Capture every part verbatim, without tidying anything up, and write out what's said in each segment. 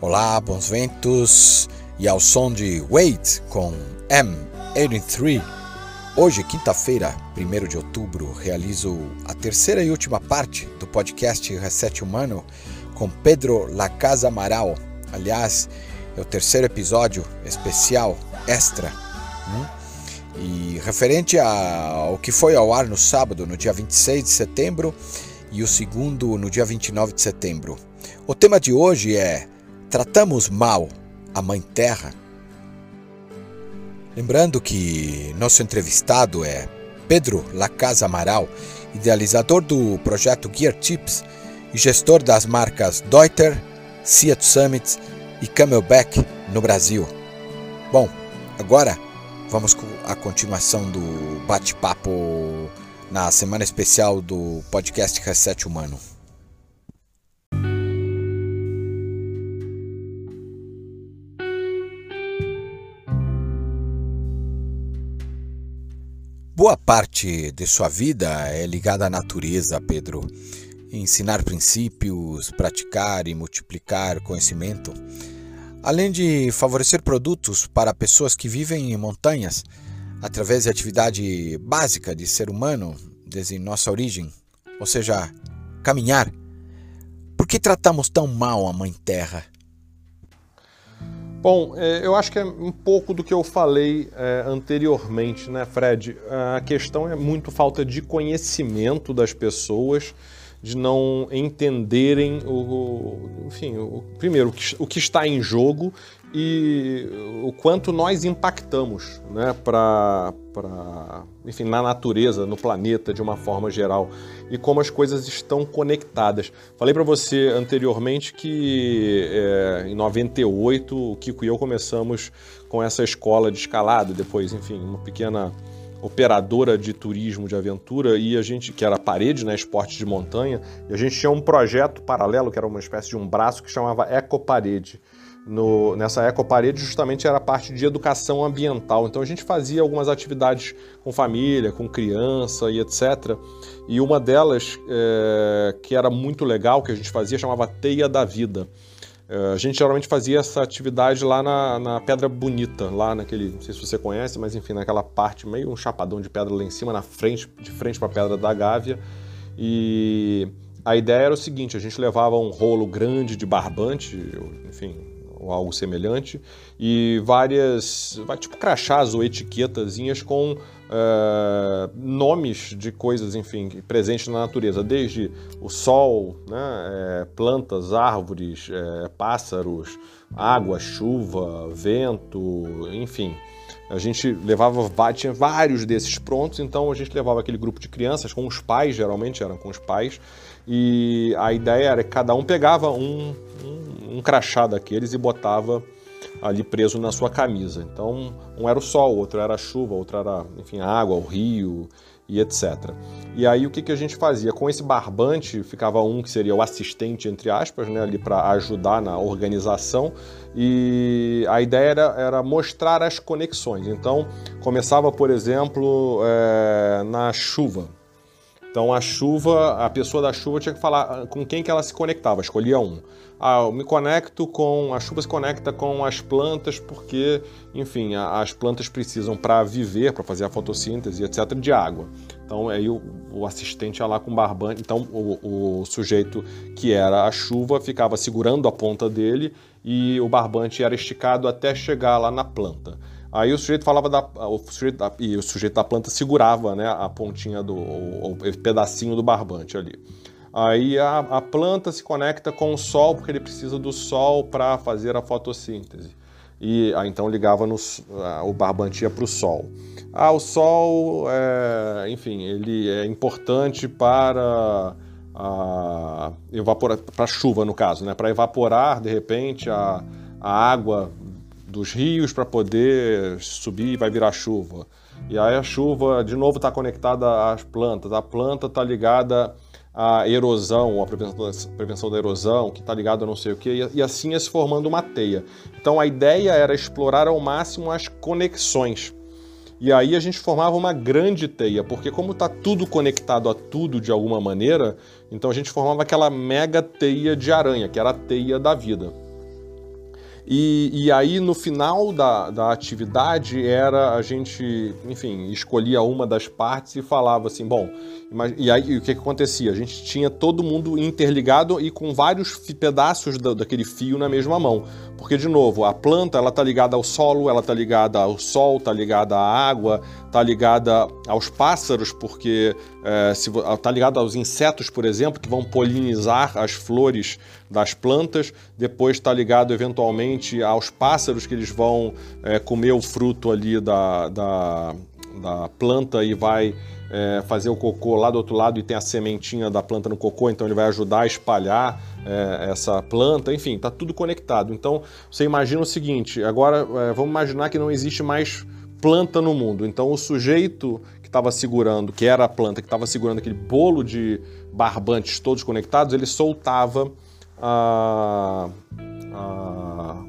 Olá, bons ventos, e ao som de Wait com M oitenta e três, hoje, quinta-feira, primeiro de outubro, realizo a terceira e última parte do podcast Reset Humano com Pedro Lacasa Amaral. Aliás, é o terceiro episódio especial, extra, né? E referente ao que foi ao ar no sábado, no dia vinte e seis de setembro, e o segundo no dia vinte e nove de setembro. O tema de hoje é: tratamos mal a Mãe Terra? Lembrando que nosso entrevistado é Pedro Lacasa Amaral, idealizador do projeto Gear Tips e gestor das marcas Deuter, Sea to Summit e Camelback no Brasil. Bom, agora vamos com a continuação do bate-papo na semana especial do podcast Reset Humano. Boa parte de sua vida é ligada à natureza, Pedro. Ensinar princípios, praticar e multiplicar conhecimento, além de favorecer produtos para pessoas que vivem em montanhas, através da atividade básica de ser humano desde nossa origem, ou seja, caminhar. Por que tratamos tão mal a Mãe Terra? Bom, eu acho que é um pouco do que eu falei é, anteriormente, né, Fred? A questão é muito falta de conhecimento das pessoas, de não entenderem, o, enfim, o, primeiro, o que, o que está em jogo e o quanto nós impactamos, né, pra, pra, enfim, na natureza, no planeta, de uma forma geral, e como as coisas estão conectadas. Falei para você anteriormente que é, em noventa e oito o Kiko e eu começamos com essa escola de escalada, depois, enfim, uma pequena operadora de turismo de aventura, e a gente, que era parede, né, esporte de montanha, e a gente tinha um projeto paralelo, que era uma espécie de um braço que chamava Eco-Parede. No, nessa Eco-Parede justamente era a parte de educação ambiental, então a gente fazia algumas atividades com família, com criança e etcétera. E uma delas, é, que era muito legal, que a gente fazia, chamava Teia da Vida. É, a gente geralmente fazia essa atividade lá na, na Pedra Bonita, lá naquele, não sei se você conhece, mas enfim, naquela parte, meio um chapadão de pedra lá em cima, na frente, de frente para a Pedra da Gávea. E a ideia era o seguinte: a gente levava um rolo grande de barbante, enfim, ou algo semelhante, e várias, tipo, crachás ou etiquetazinhas com uh, nomes de coisas, enfim, presentes na natureza, desde o sol, né, é, plantas, árvores, é, pássaros, água, chuva, vento, enfim. A gente levava, tinha vários desses prontos, então a gente levava aquele grupo de crianças, com os pais, geralmente eram com os pais, e a ideia era que cada um pegava um, um, um crachá daqueles e botava ali preso na sua camisa. Então, um era o sol, outro era a chuva, outro era, enfim, a água, o rio e etcétera. E aí o que, que a gente fazia? Com esse barbante ficava um que seria o assistente, entre aspas, né, ali para ajudar na organização, e a ideia era, era mostrar as conexões. Então, começava, por exemplo, é, na chuva. Então, a chuva, a pessoa da chuva tinha que falar com quem que ela se conectava, escolhia um. Ah, eu me conecto com... A chuva se conecta com as plantas porque, enfim, a, as plantas precisam para viver, para fazer a fotossíntese, etcétera, de água. Então, aí o, o assistente ia lá com barbante. Então, o, o sujeito que era a chuva ficava segurando a ponta dele e o barbante era esticado até chegar lá na planta. Aí o sujeito falava da... O sujeito da e o sujeito da planta segurava, né, a pontinha do... O, o pedacinho do barbante ali. Aí a, a planta se conecta com o sol, porque ele precisa do sol para fazer a fotossíntese. E aí, então ligava no, a, o barbante ia para o sol. Ah, o sol, é, enfim, ele é importante para a evaporar, para chuva no caso, né? Para evaporar de repente a, a água dos rios para poder subir e vai virar chuva. E aí a chuva de novo está conectada às plantas. A planta está ligada a erosão, a prevenção da erosão, que está ligado a não sei o que, e assim ia se formando uma teia. Então a ideia era explorar ao máximo as conexões. E aí a gente formava uma grande teia, porque como está tudo conectado a tudo de alguma maneira, então a gente formava aquela mega teia de aranha, que era a teia da vida. E, e aí no final da, da atividade era a gente, enfim, escolhia uma das partes e falava assim, bom, e aí o que, que acontecia? A gente tinha todo mundo interligado e com vários pedaços da, daquele fio na mesma mão. Porque, de novo, a planta ela está ligada ao solo, ela está ligada ao sol, está ligada à água, está ligada aos pássaros, porque é, se, tá ligada aos insetos, por exemplo, que vão polinizar as flores das plantas. Depois está ligado, eventualmente, aos pássaros que eles vão é, comer o fruto ali da, da, da planta e vai... É, fazer o cocô lá do outro lado e tem a sementinha da planta no cocô, então ele vai ajudar a espalhar é, essa planta, enfim, está tudo conectado. Então você imagina o seguinte, agora é, vamos imaginar que não existe mais planta no mundo, então o sujeito que estava segurando, que era a planta, que estava segurando aquele bolo de barbantes todos conectados, ele soltava a... a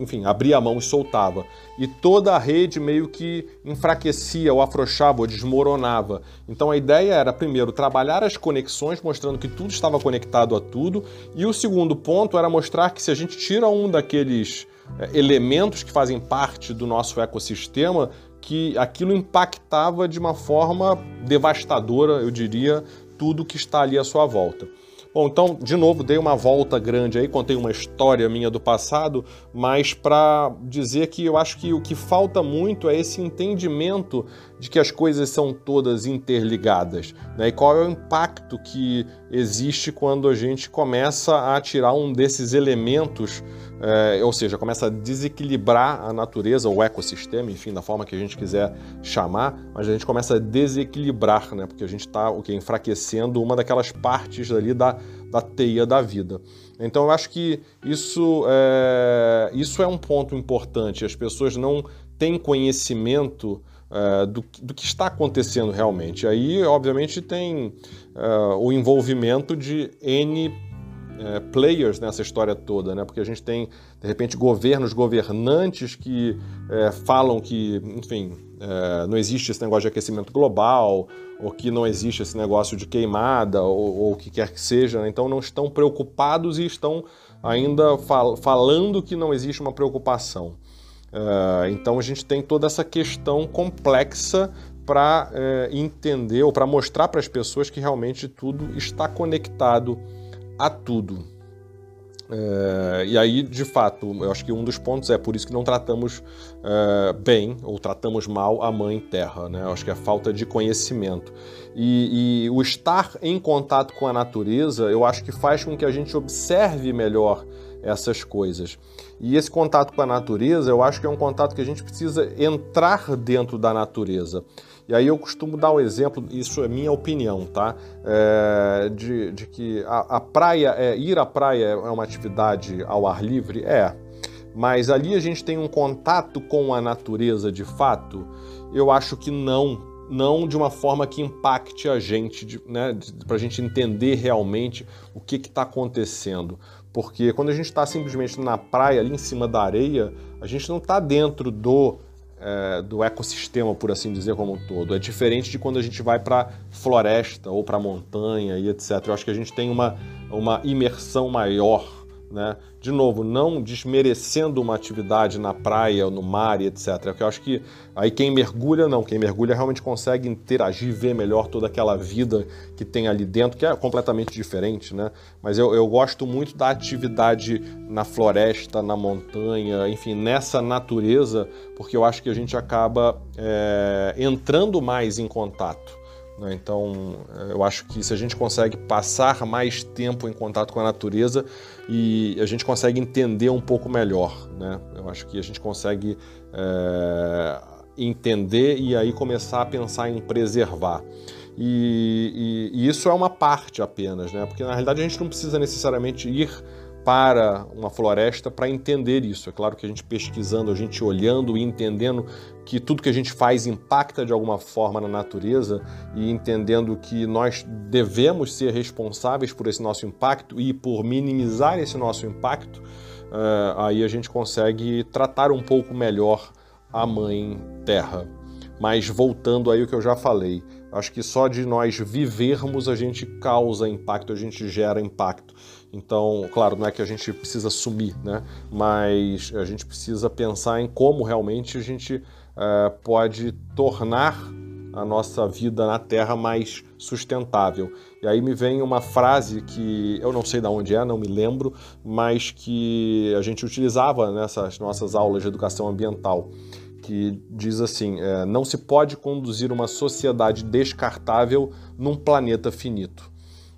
enfim, abria a mão e soltava. E toda a rede meio que enfraquecia, ou afrouxava, ou desmoronava. Então a ideia era, primeiro, trabalhar as conexões, mostrando que tudo estava conectado a tudo. E o segundo ponto era mostrar que se a gente tira um daqueles é, elementos que fazem parte do nosso ecossistema, que aquilo impactava de uma forma devastadora, eu diria, tudo que está ali à sua volta. Bom, então, de novo, dei uma volta grande aí, contei uma história minha do passado, mas para dizer que eu acho que o que falta muito é esse entendimento de que as coisas são todas interligadas, né? E qual é o impacto que existe quando a gente começa a tirar um desses elementos, é, ou seja, começa a desequilibrar a natureza, o ecossistema, enfim, da forma que a gente quiser chamar, mas a gente começa a desequilibrar, né? Porque a gente está o quê? Enfraquecendo uma daquelas partes ali da da teia da vida. Então eu acho que isso é, isso é um ponto importante. As pessoas não têm conhecimento é, do, do que está acontecendo realmente. Aí, obviamente, tem é, o envolvimento de N é, players nessa história toda, né? Porque a gente tem, de repente, governos, governantes que é, falam que, enfim, é, não existe esse negócio de aquecimento global, ou que não existe esse negócio de queimada, ou, ou o que quer que seja, né? Então não estão preocupados e estão ainda fal- falando que não existe uma preocupação. Uh, então a gente tem toda essa questão complexa para uh, entender, ou para mostrar para as pessoas que realmente tudo está conectado a tudo. É, e aí, de fato, eu acho que um dos pontos é por isso que não tratamos é, bem ou tratamos mal a Mãe Terra, né? Eu acho que é falta de conhecimento. E, e o estar em contato com a natureza, eu acho que faz com que a gente observe melhor essas coisas. E esse contato com a natureza, eu acho que é um contato que a gente precisa entrar dentro da natureza. E aí eu costumo dar o exemplo, isso é minha opinião, tá? É, de, de que a, a praia, é, ir à praia é uma atividade ao ar livre? É. Mas ali a gente tem um contato com a natureza de fato? Eu acho que não. Não de uma forma que impacte a gente, de, né? Para a gente entender realmente o que está acontecendo. Porque quando a gente está simplesmente na praia, ali em cima da areia, a gente não está dentro do, é, do ecossistema, por assim dizer, como um todo. É diferente de quando a gente vai para floresta ou para montanha e etcétera. Eu acho que a gente tem uma, uma imersão maior, né? De novo, não desmerecendo uma atividade na praia ou no mar e etcétera. Porque eu acho que aí quem mergulha, não. Quem mergulha realmente consegue interagir, ver melhor toda aquela vida que tem ali dentro, que é completamente diferente, né? Mas eu, eu gosto muito da atividade na floresta, na montanha, enfim, nessa natureza, porque eu acho que a gente acaba é, entrando mais em contato. Então, eu acho que se a gente consegue passar mais tempo em contato com a natureza e a gente consegue entender um pouco melhor, né? Eu acho que a gente consegue é, entender e aí começar a pensar em preservar. E, e, e isso é uma parte apenas, né? Porque na realidade a gente não precisa necessariamente ir para uma floresta para entender isso. É claro que a gente pesquisando, a gente olhando e entendendo que tudo que a gente faz impacta de alguma forma na natureza e entendendo que nós devemos ser responsáveis por esse nosso impacto e por minimizar esse nosso impacto, uh, aí a gente consegue tratar um pouco melhor a Mãe Terra. Mas voltando aí o que eu já falei, acho que só de nós vivermos a gente causa impacto, a gente gera impacto. Então, claro, não é que a gente precisa sumir, né? Mas a gente precisa pensar em como realmente a gente uh, pode tornar a nossa vida na Terra mais sustentável. E aí me vem uma frase que eu não sei de onde é, não me lembro, mas que a gente utilizava nessas nossas aulas de educação ambiental, que diz assim, é, não se pode conduzir uma sociedade descartável num planeta finito.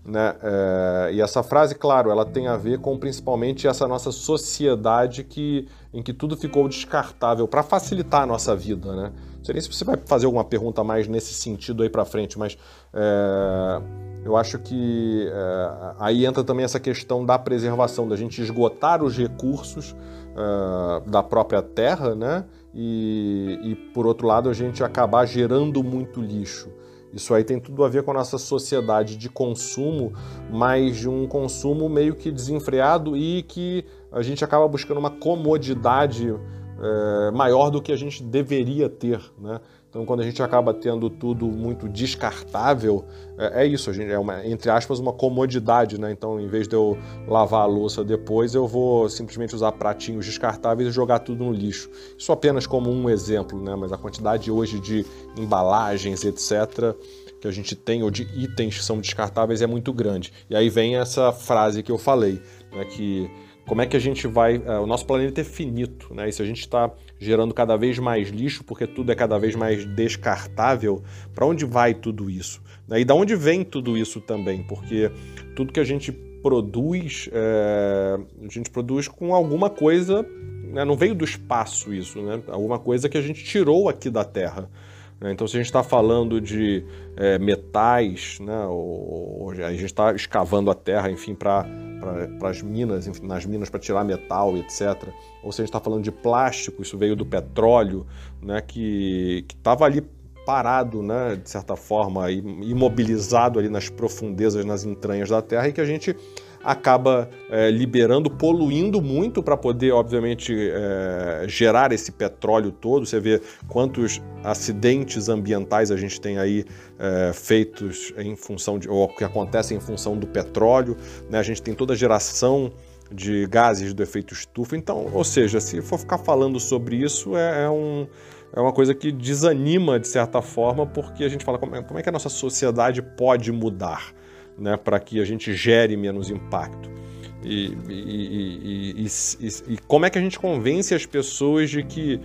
Né? É, e essa frase, claro, ela tem a ver com principalmente essa nossa sociedade que, em que tudo ficou descartável para facilitar a nossa vida, né? Não sei nem se você vai fazer alguma pergunta mais nesse sentido aí para frente, mas é, eu acho que é, aí entra também essa questão da preservação, da gente esgotar os recursos é, da própria terra, né? E, e por outro lado a gente acabar gerando muito lixo. Isso aí tem tudo a ver com a nossa sociedade de consumo, mas de um consumo meio que desenfreado e que a gente acaba buscando uma comodidade é, maior do que a gente deveria ter, né? Então, quando a gente acaba tendo tudo muito descartável, é, é isso, a gente, é uma, entre aspas, uma comodidade, né? Então, em vez de eu lavar a louça depois, eu vou simplesmente usar pratinhos descartáveis e jogar tudo no lixo. Isso apenas como um exemplo, né? Mas a quantidade hoje de embalagens, etcétera, que a gente tem, ou de itens que são descartáveis, é muito grande. E aí vem essa frase que eu falei, né? Que como é que a gente vai... O nosso planeta é finito, né? E se a gente está gerando cada vez mais lixo, porque tudo é cada vez mais descartável, para onde vai tudo isso? E da onde vem tudo isso também? Porque tudo que a gente produz, é... a gente produz com alguma coisa... Né? Não veio do espaço isso, né? Alguma coisa que a gente tirou aqui da Terra. Então, se a gente está falando de é, metais, né? ou, ou a gente está escavando a terra, enfim, para para as minas, enfim, nas minas para tirar metal, etcétera. Ou se a gente está falando de plástico, isso veio do petróleo, né? que estava ali parado, né? de certa forma, imobilizado ali nas profundezas, nas entranhas da terra, e que a gente acaba é, liberando, poluindo muito para poder, obviamente, é, gerar esse petróleo todo. Você vê quantos acidentes ambientais a gente tem aí é, feitos em função de, ou que acontecem em função do petróleo, né? A gente tem toda a geração de gases do efeito estufa. Então, ou seja, se for ficar falando sobre isso, é, é um... É uma coisa que desanima, de certa forma, porque a gente fala como é, como é que a nossa sociedade pode mudar, né, para que a gente gere menos impacto. E, e, e, e, e, e como é que a gente convence as pessoas de que,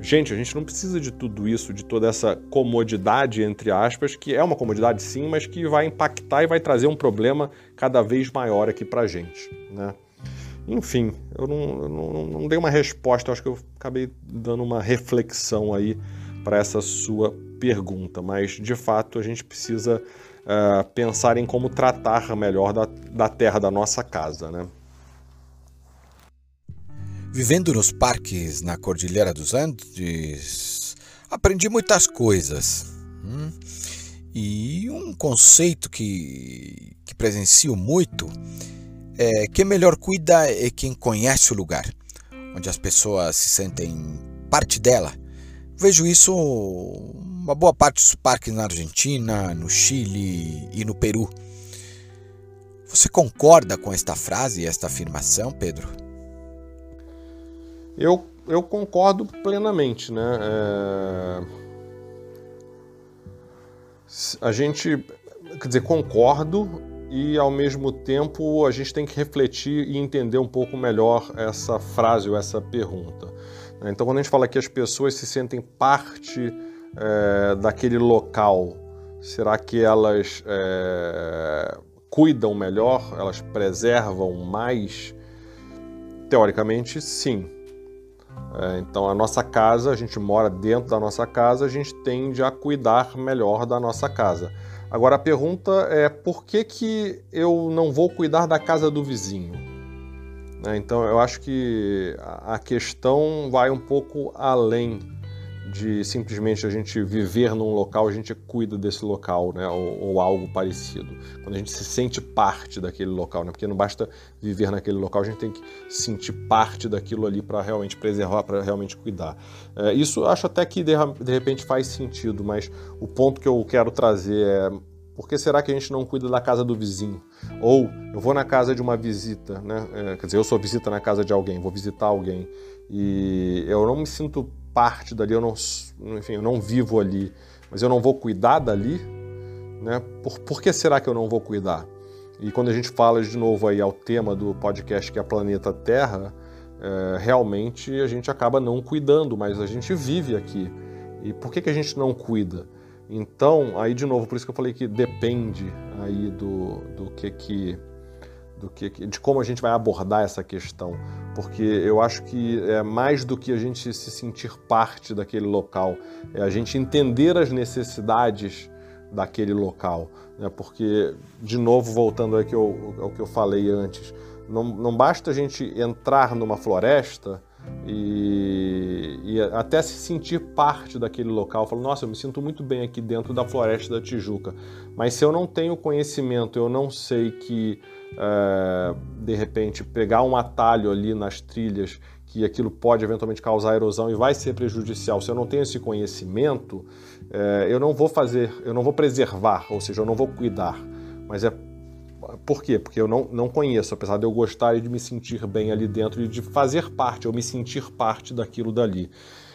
gente, a gente não precisa de tudo isso, de toda essa comodidade, entre aspas, que é uma comodidade sim, mas que vai impactar e vai trazer um problema cada vez maior aqui para a gente, né? Enfim, eu não, eu não, não dei uma resposta, eu acho que eu acabei dando uma reflexão aí para essa sua pergunta, mas de fato a gente precisa uh, pensar em como tratar melhor da, da terra, da nossa casa, né? Vivendo nos parques na Cordilheira dos Andes, aprendi muitas coisas. Hum? E um conceito que, que presencio muito... É, quem melhor cuida é quem conhece o lugar, onde as pessoas se sentem parte dela. Vejo isso uma boa parte dos parques na Argentina, no Chile e no Peru. Você concorda com esta frase, esta afirmação, Pedro? Eu, eu concordo plenamente, né? É... A gente, quer dizer, concordo... E, ao mesmo tempo, a gente tem que refletir e entender um pouco melhor essa frase ou essa pergunta. Então, quando a gente fala que as pessoas se sentem parte é, daquele local, será que elas é, cuidam melhor, elas preservam mais? Teoricamente, sim. É, então, a nossa casa, a gente mora dentro da nossa casa, a gente tende a cuidar melhor da nossa casa. Agora, a pergunta é por que que eu não vou cuidar da casa do vizinho? Então eu acho que a questão vai um pouco além de simplesmente a gente viver num local, a gente cuida desse local, né? ou, ou algo parecido. Quando a gente se sente parte daquele local, né? Porque não basta viver naquele local, a gente tem que sentir parte daquilo ali para realmente preservar, para realmente cuidar. É, isso eu acho até que de, de repente faz sentido, mas o ponto que eu quero trazer é: por que será que a gente não cuida da casa do vizinho? Ou eu vou na casa de uma visita, né? É, quer dizer, eu sou visita na casa de alguém, vou visitar alguém e eu não me sinto parte dali, eu não, enfim, eu não vivo ali, mas eu não vou cuidar dali, né? Por, por que será que eu não vou cuidar? E quando a gente fala de novo aí ao tema do podcast, que é Planeta Terra, é, realmente a gente acaba não cuidando, mas a gente vive aqui. E por que que a gente não cuida? Então, aí de novo, por isso que eu falei que depende aí do, do que que, do que que, de como a gente vai abordar essa questão, porque eu acho que é mais do que a gente se sentir parte daquele local, é a gente entender as necessidades daquele local, né? Porque, de novo, voltando ao que eu, ao que eu falei antes, não, não basta a gente entrar numa floresta E, e até se sentir parte daquele local. Falo, nossa, eu me sinto muito bem aqui dentro da Floresta da Tijuca, mas se eu não tenho conhecimento, eu não sei que é, de repente pegar um atalho ali nas trilhas, que aquilo pode eventualmente causar erosão e vai ser prejudicial. Se eu não tenho esse conhecimento, é, eu não vou fazer, eu não vou preservar, ou seja, eu não vou cuidar. Mas é por quê? Porque eu não, não conheço, apesar de eu gostar de me sentir bem ali dentro e de fazer parte, eu me sentir parte daquilo dali.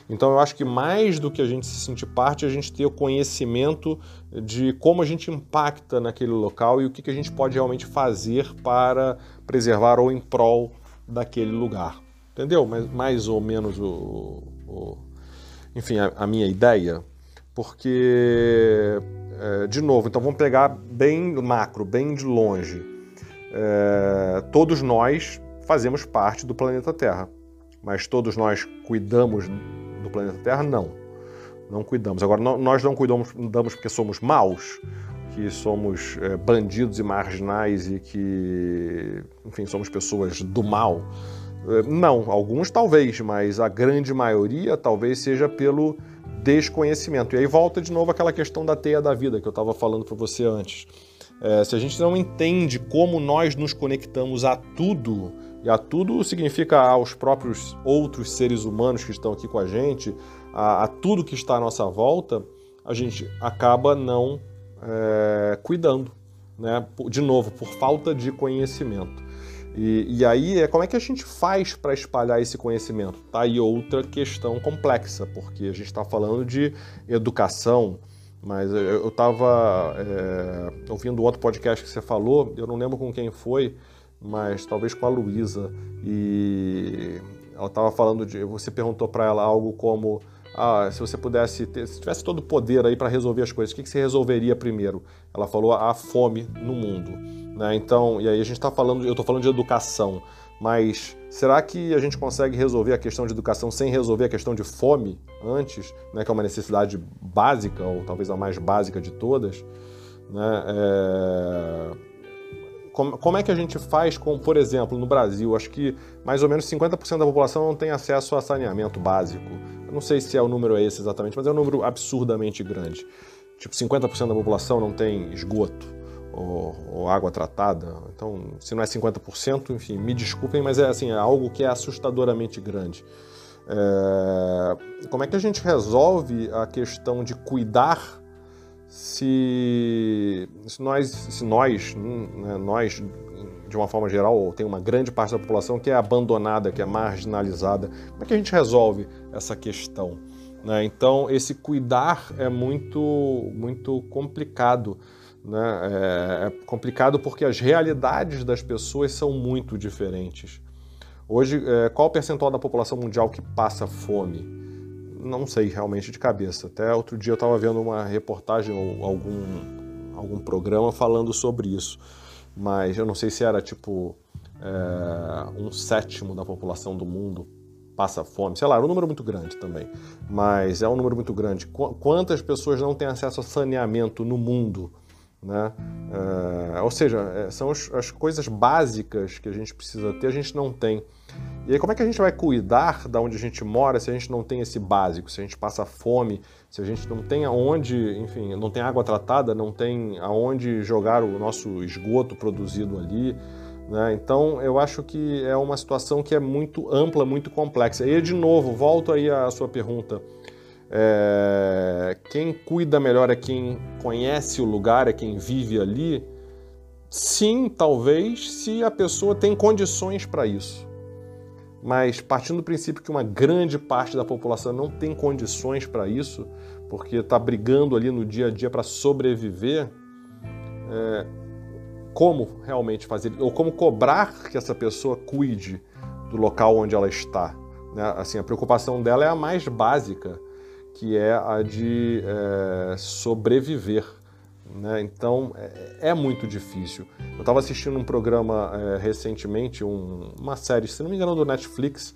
Então eu acho que mais do que a gente se sentir parte, a gente ter o conhecimento de como a gente impacta naquele local e o que, que a gente pode realmente fazer para preservar ou em prol daquele lugar. Entendeu? Mais, mais ou menos o, o enfim, a, a minha ideia, porque... É, de novo, então vamos pegar bem macro, bem de longe. É, todos nós fazemos parte do planeta Terra, mas todos nós cuidamos do planeta Terra? Não, não cuidamos. Agora, não, nós não cuidamos damos porque somos maus, que somos é, bandidos e marginais e que, enfim, somos pessoas do mal. É, não, alguns talvez, mas a grande maioria talvez seja pelo... desconhecimento. E aí volta de novo aquela questão da teia da vida que eu estava falando para você antes. É, se a gente não entende como nós nos conectamos a tudo, e a tudo significa aos próprios outros seres humanos que estão aqui com a gente, a, a tudo que está à nossa volta, a gente acaba não é, cuidando, né? De novo, por falta de conhecimento. E, e aí, é, como é que a gente faz para espalhar esse conhecimento? Tá aí outra questão complexa, porque a gente está falando de educação, mas eu estava é, ouvindo outro podcast que você falou, eu não lembro com quem foi, mas talvez com a Luísa, e ela estava falando de... Você perguntou para ela algo como... Ah, se você pudesse ter, se tivesse todo o poder aí para resolver as coisas, o que, que você resolveria primeiro? Ela falou a fome no mundo, né? Então, e aí a gente está falando, eu estou falando de educação, mas será que a gente consegue resolver a questão de educação sem resolver a questão de fome antes, né? Que é uma necessidade básica, ou talvez a mais básica de todas, né? É... Como é que a gente faz com, por exemplo, no Brasil, acho que mais ou menos cinquenta por cento da população não tem acesso a saneamento básico. Eu não sei se é o número esse exatamente, mas é um número absurdamente grande. Tipo, cinquenta por cento da população não tem esgoto ou, ou água tratada. Então, se não é cinquenta por cento, enfim, me desculpem, mas é assim, é algo que é assustadoramente grande. É... Como é que a gente resolve a questão de cuidar Se, se nós, se nós, né, nós, de uma forma geral, tem uma grande parte da população que é abandonada, que é marginalizada? Como é que a gente resolve essa questão, né? Então, esse cuidar é muito, muito complicado, né? É complicado porque as realidades das pessoas são muito diferentes. Hoje, qual o percentual da população mundial que passa fome? Não sei realmente de cabeça. Até outro dia eu estava vendo uma reportagem ou algum, algum programa falando sobre isso. Mas eu não sei se era tipo é, um sétimo da população do mundo passa fome. Sei lá, era um número muito grande também. Mas é um número muito grande. Qu- quantas pessoas não têm acesso a saneamento no mundo? Né? Uh, ou seja, são as, as coisas básicas que a gente precisa ter, a gente não tem. E aí como é que a gente vai cuidar da onde a gente mora se a gente não tem esse básico, se a gente passa fome, se a gente não tem aonde, enfim, não tem água tratada, não tem aonde jogar o nosso esgoto produzido ali, né? Então eu acho que é uma situação que é muito ampla, muito complexa. E de novo, volto aí à sua pergunta. É, quem cuida melhor é quem conhece o lugar, é quem vive ali. Sim, talvez, se a pessoa tem condições para isso. Mas partindo do princípio que uma grande parte da população não tem condições para isso, porque está brigando ali no dia a dia para sobreviver, é, como realmente fazer, ou como cobrar que essa pessoa cuide do local onde ela está, né? Assim, a preocupação dela é a mais básica, que é a de é, sobreviver, né? Então, é, é muito difícil. Eu estava assistindo um programa é, recentemente, um, uma série, se não me engano, do Netflix,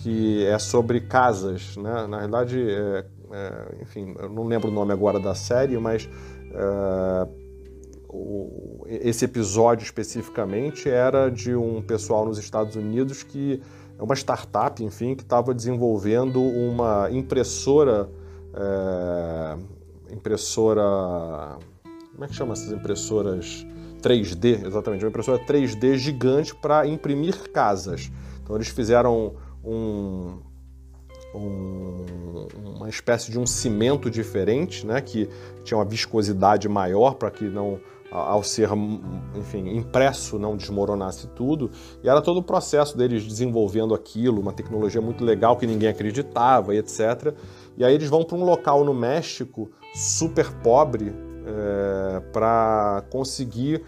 que é sobre casas, né? Na verdade, é, é, enfim, eu não lembro o nome agora da série, mas é, o, esse episódio especificamente era de um pessoal nos Estados Unidos que é uma startup, enfim, que estava desenvolvendo uma impressora, é, impressora, como é que chama essas impressoras três D? Exatamente, uma impressora três D gigante para imprimir casas. Então eles fizeram um, um, uma espécie de um cimento diferente, né, que tinha uma viscosidade maior para que não... ao ser, enfim, impresso, não desmoronasse tudo, e era todo o processo deles desenvolvendo aquilo, uma tecnologia muito legal que ninguém acreditava, e etcétera. E aí eles vão para um local no México super pobre é, para conseguir,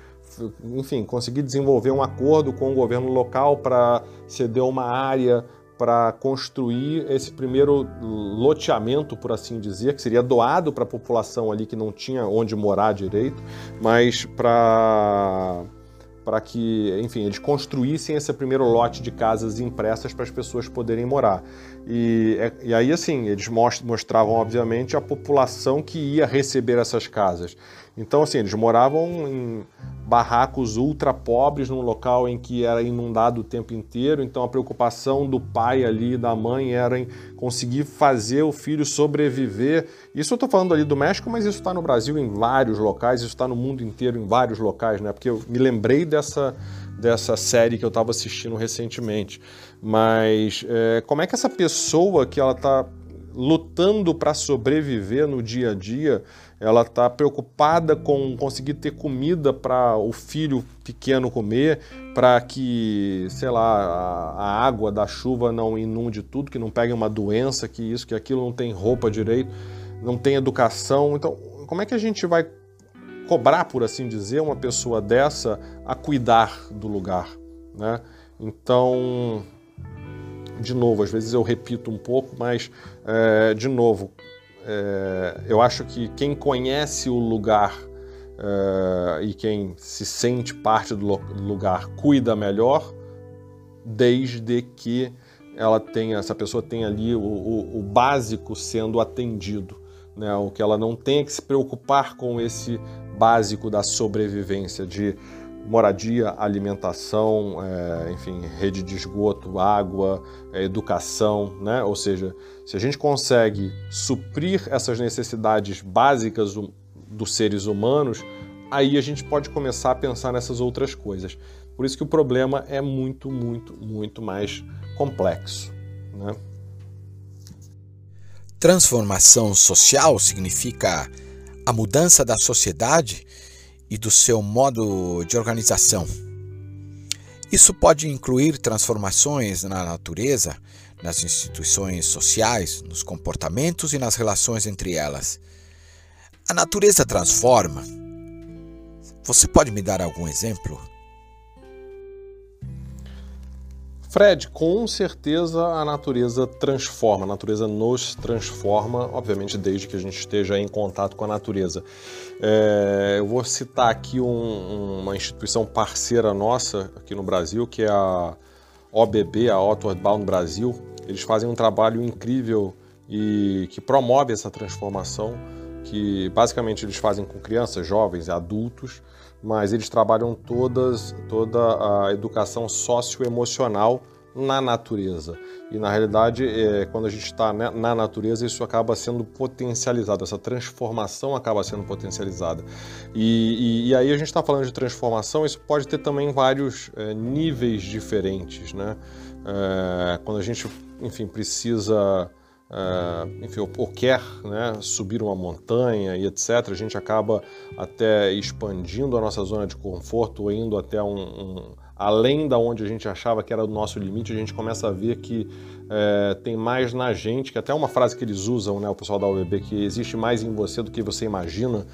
enfim, conseguir desenvolver um acordo com o governo local para ceder uma área para construir esse primeiro loteamento, por assim dizer, que seria doado para a população ali que não tinha onde morar direito, mas para para que, enfim, eles construíssem esse primeiro lote de casas impressas para as pessoas poderem morar. E, e aí, assim, eles mostravam, obviamente, a população que ia receber essas casas. Então, assim, eles moravam em barracos ultra pobres, num local em que era inundado o tempo inteiro, então a preocupação do pai ali e da mãe era em conseguir fazer o filho sobreviver. Isso eu estou falando ali do México, mas isso está no Brasil em vários locais, isso está no mundo inteiro em vários locais, né? Porque eu me lembrei dessa, dessa série que eu estava assistindo recentemente. Mas é, como é que essa pessoa que ela está lutando para sobreviver no dia a dia, ela está preocupada com conseguir ter comida para o filho pequeno comer, para que, sei lá, a água da chuva não inunde tudo, que não pegue uma doença, que isso, que aquilo, não tem roupa direito, não tem educação. Então, como é que a gente vai cobrar, por assim dizer, uma pessoa dessa a cuidar do lugar, né? Então, de novo, às vezes eu repito um pouco, mas, é, de novo, é, eu acho que quem conhece o lugar é, e quem se sente parte do lugar cuida melhor, desde que ela tenha, essa pessoa tenha ali o, o, o básico sendo atendido, né? O que ela não tenha que se preocupar com esse básico da sobrevivência, de moradia, alimentação, é, enfim, rede de esgoto, água, é, educação, né? Ou seja, se a gente consegue suprir essas necessidades básicas do, dos seres humanos, aí a gente pode começar a pensar nessas outras coisas. Por isso que o problema é muito, muito, muito mais complexo, né? Transformação social significa a mudança da sociedade e do seu modo de organização. Isso pode incluir transformações na natureza, nas instituições sociais, nos comportamentos e nas relações entre elas. A natureza transforma. Você pode me dar algum exemplo? Fred, com certeza a natureza transforma, a natureza nos transforma, obviamente desde que a gente esteja em contato com a natureza. É, eu vou citar aqui um, uma instituição parceira nossa aqui no Brasil, que é a O B B, a Outward Bound Brasil. Eles fazem um trabalho incrível e que promove essa transformação, que basicamente eles fazem com crianças, jovens e adultos, mas eles trabalham todas, toda a educação socioemocional na natureza. E na realidade, é, quando a gente está né, na natureza, isso acaba sendo potencializado, essa transformação acaba sendo potencializada. E, e, e aí a gente está falando de transformação, isso pode ter também vários é, níveis diferentes, né? É, quando a gente, enfim, precisa... Uh, enfim, ou quer né, subir uma montanha e etcétera, a gente acaba até expandindo a nossa zona de conforto ou indo até um, um... além da onde a gente achava que era o nosso limite, a gente começa a ver que é, tem mais na gente, que até é uma frase que eles usam, né, o pessoal da O B B, que existe mais em você do que você imagina,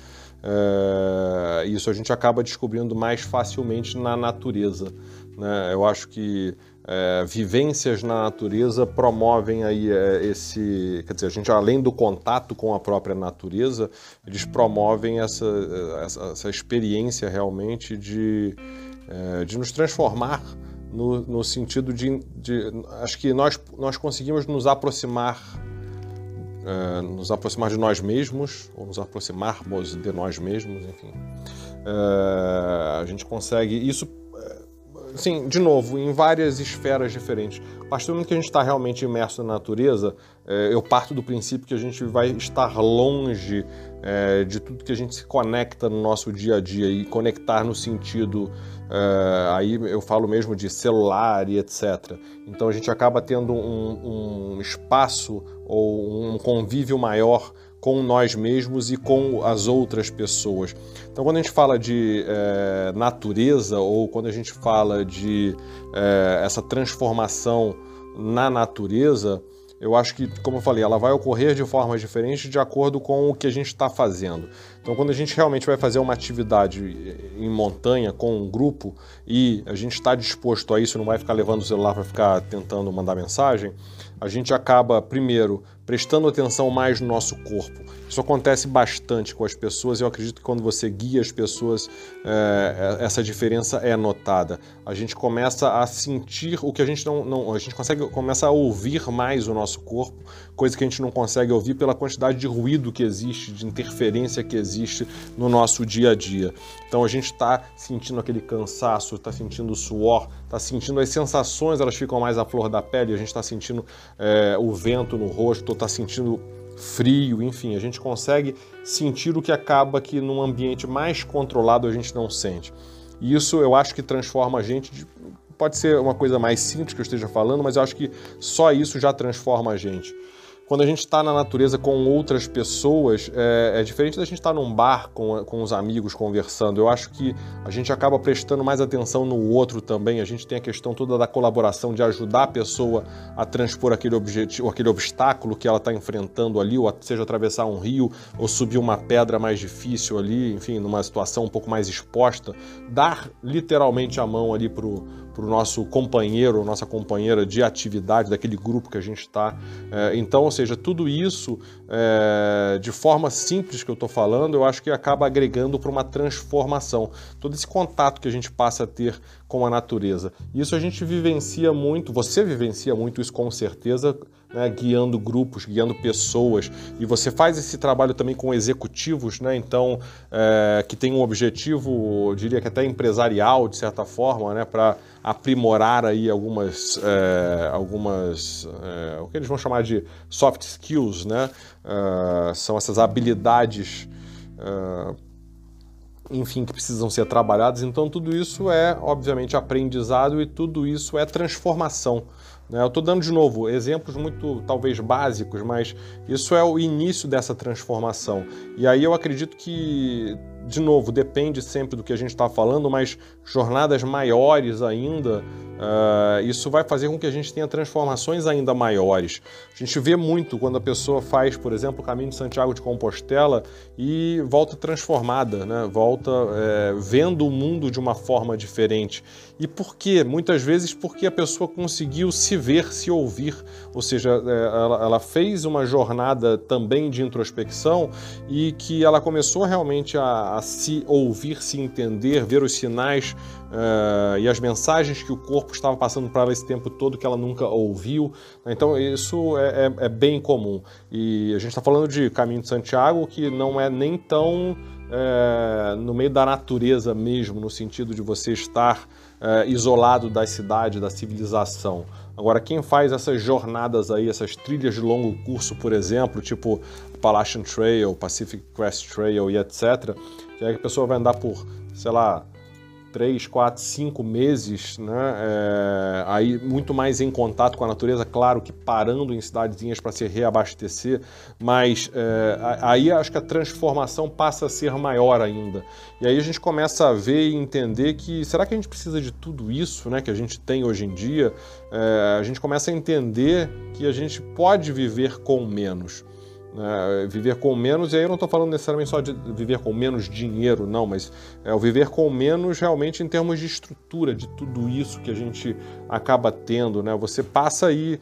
é, isso a gente acaba descobrindo mais facilmente na natureza. Né? Eu acho que É, vivências na natureza promovem aí é, esse, quer dizer, a gente além do contato com a própria natureza, eles promovem essa, essa, essa experiência realmente de, é, de nos transformar no, no sentido de, de, acho que nós, nós conseguimos nos aproximar, é, nos aproximar de nós mesmos, ou nos aproximarmos de nós mesmos, enfim, é, a gente consegue, isso sim, de novo, em várias esferas diferentes. A partir do momento que a gente está realmente imerso na natureza, eu parto do princípio que a gente vai estar longe de tudo que a gente se conecta no nosso dia a dia, e conectar no sentido, aí eu falo mesmo de celular e etcétera. Então a gente acaba tendo um, um espaço ou um convívio maior com nós mesmos e com as outras pessoas. Então, quando a gente fala de é, natureza, ou quando a gente fala de é, essa transformação na natureza, eu acho que, como eu falei, ela vai ocorrer de formas diferentes de acordo com o que a gente está fazendo. Então, quando a gente realmente vai fazer uma atividade em montanha com um grupo e a gente está disposto a isso, não vai ficar levando o celular para ficar tentando mandar mensagem, a gente acaba, primeiro, prestando atenção mais no nosso corpo. Isso acontece bastante com as pessoas. Eu acredito que quando você guia as pessoas, é, essa diferença é notada. A gente começa a sentir o que a gente não, não... A gente consegue começa a ouvir mais o nosso corpo, coisa que a gente não consegue ouvir pela quantidade de ruído que existe, de interferência que existe no nosso dia a dia. Então a gente está sentindo aquele cansaço, está sentindo o suor, está sentindo as sensações, elas ficam mais à flor da pele, a gente está sentindo... É, o vento no rosto, está sentindo frio, enfim, a gente consegue sentir o que acaba que num ambiente mais controlado a gente não sente. E isso eu acho que transforma a gente, de, pode ser uma coisa mais simples que eu esteja falando, mas eu acho que só isso já transforma a gente. Quando a gente está na natureza com outras pessoas, é, é diferente da gente estar num bar com, com os amigos conversando. Eu acho que a gente acaba prestando mais atenção no outro também. A gente tem a questão toda da colaboração, de ajudar a pessoa a transpor aquele objetivo, aquele obstáculo que ela está enfrentando ali, ou seja, atravessar um rio, ou subir uma pedra mais difícil ali, enfim, numa situação um pouco mais exposta. Dar literalmente a mão ali para o para o nosso companheiro ou nossa companheira de atividade, daquele grupo que a gente está. Então, ou seja, tudo isso, de forma simples que eu estou falando, eu acho que acaba agregando para uma transformação. Todo esse contato que a gente passa a ter com a natureza. Isso a gente vivencia muito, você vivencia muito isso com certeza, né, guiando grupos, guiando pessoas, e você faz esse trabalho também com executivos, né, então, é, que tem um objetivo, eu diria que até empresarial, de certa forma, né, para aprimorar aí algumas, é, algumas é, o que eles vão chamar de soft skills, né, é, são essas habilidades, é, enfim, que precisam ser trabalhadas. Então tudo isso é, obviamente, aprendizado, e tudo isso é transformação. Eu estou dando, de novo, exemplos muito, talvez, básicos, mas isso é o início dessa transformação. E aí eu acredito que, de novo, depende sempre do que a gente está falando, mas jornadas maiores ainda, uh, isso vai fazer com que a gente tenha transformações ainda maiores. A gente vê muito quando a pessoa faz, por exemplo, o Caminho de Santiago de Compostela e volta transformada, né? Volta é, vendo o mundo de uma forma diferente. E por quê? Muitas vezes porque a pessoa conseguiu se ver, se ouvir, ou seja, ela fez uma jornada também de introspecção e que ela começou realmente a a, a se ouvir, se entender, ver os sinais uh, e as mensagens que o corpo estava passando para ela esse tempo todo que ela nunca ouviu. Então isso é, é, é bem comum. E a gente está falando de Caminho de Santiago, que não é nem tão é, no meio da natureza mesmo, no sentido de você estar é, isolado da cidade, da civilização. Agora, quem faz essas jornadas aí, essas trilhas de longo curso, por exemplo, tipo Appalachian Trail, Pacific Crest Trail e etcétera, que a pessoa vai andar por, sei lá, três, quatro, cinco meses, né? É, aí muito mais em contato com a natureza, claro que parando em cidadezinhas para se reabastecer, mas é, aí acho que a transformação passa a ser maior ainda. E aí a gente começa a ver e entender que será que a gente precisa de tudo isso, né, que a gente tem hoje em dia? É, a gente começa a entender que a gente pode viver com menos. É, viver com menos, e aí eu não estou falando necessariamente só de viver com menos dinheiro, não, mas é o viver com menos realmente em termos de estrutura, de tudo isso que a gente acaba tendo, né? Você passa aí,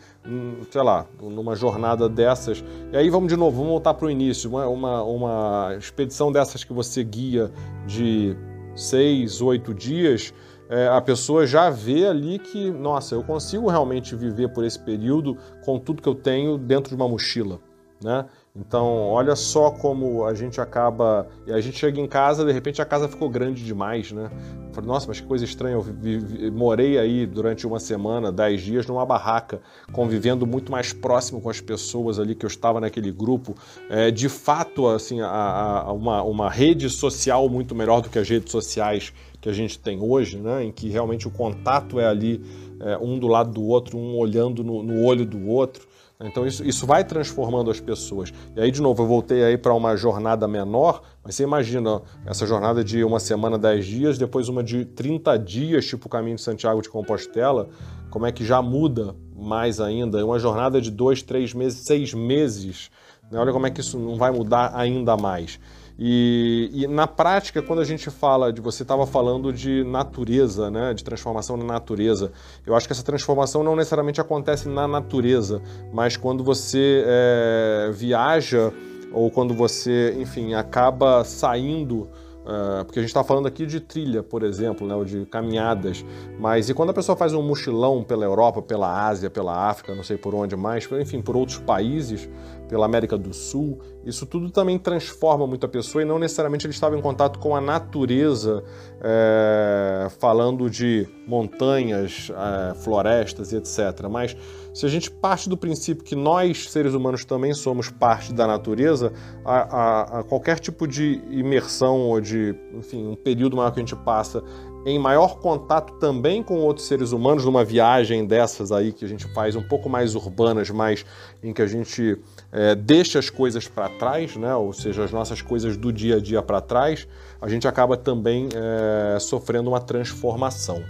sei lá, numa jornada dessas, e aí vamos de novo, vamos voltar para o início, uma, uma, uma expedição dessas que você guia de seis, oito dias, é, a pessoa já vê ali que, nossa, eu consigo realmente viver por esse período com tudo que eu tenho dentro de uma mochila, né? Então, olha só como a gente acaba... E a gente chega em casa, de repente a casa ficou grande demais, né? Falei, nossa, mas que coisa estranha, eu vivi, morei aí durante uma semana, dez dias, numa barraca, convivendo muito mais próximo com as pessoas ali que eu estava naquele grupo. É, de fato, assim, a, a, uma, uma rede social muito melhor do que as redes sociais que a gente tem hoje, né? Em que realmente o contato é ali, é, um do lado do outro, um olhando no, no olho do outro. Então isso, isso vai transformando as pessoas. E aí, de novo, eu voltei aí para uma jornada menor, mas você imagina essa jornada de uma semana, dez dias, depois uma de trinta dias, tipo o Caminho de Santiago de Compostela, como é que já muda mais ainda? Uma jornada de dois, três meses, seis meses, né? Olha como é que isso não vai mudar ainda mais. E, e na prática, quando a gente fala de... Você estava falando de natureza, né? De transformação na natureza. Eu acho que essa transformação não necessariamente acontece na natureza, mas quando você é, viaja ou quando você, enfim, acaba saindo... É, porque a gente está falando aqui de trilha, por exemplo, né? Ou de caminhadas. Mas e quando a pessoa faz um mochilão pela Europa, pela Ásia, pela África, não sei por onde mais, enfim, por outros países... pela América do Sul, isso tudo também transforma muito a pessoa e não necessariamente ele estava em contato com a natureza, é, falando de montanhas, é, florestas e etcétera. Mas se a gente parte do princípio que nós, seres humanos, também somos parte da natureza, a, a, a qualquer tipo de imersão ou de, enfim, um período maior que a gente passa em maior contato também com outros seres humanos, numa viagem dessas aí que a gente faz, um pouco mais urbanas, mas em que a gente é, deixa as coisas para trás, né? Ou seja, as nossas coisas do dia a dia para trás, a gente acaba também é, sofrendo uma transformação.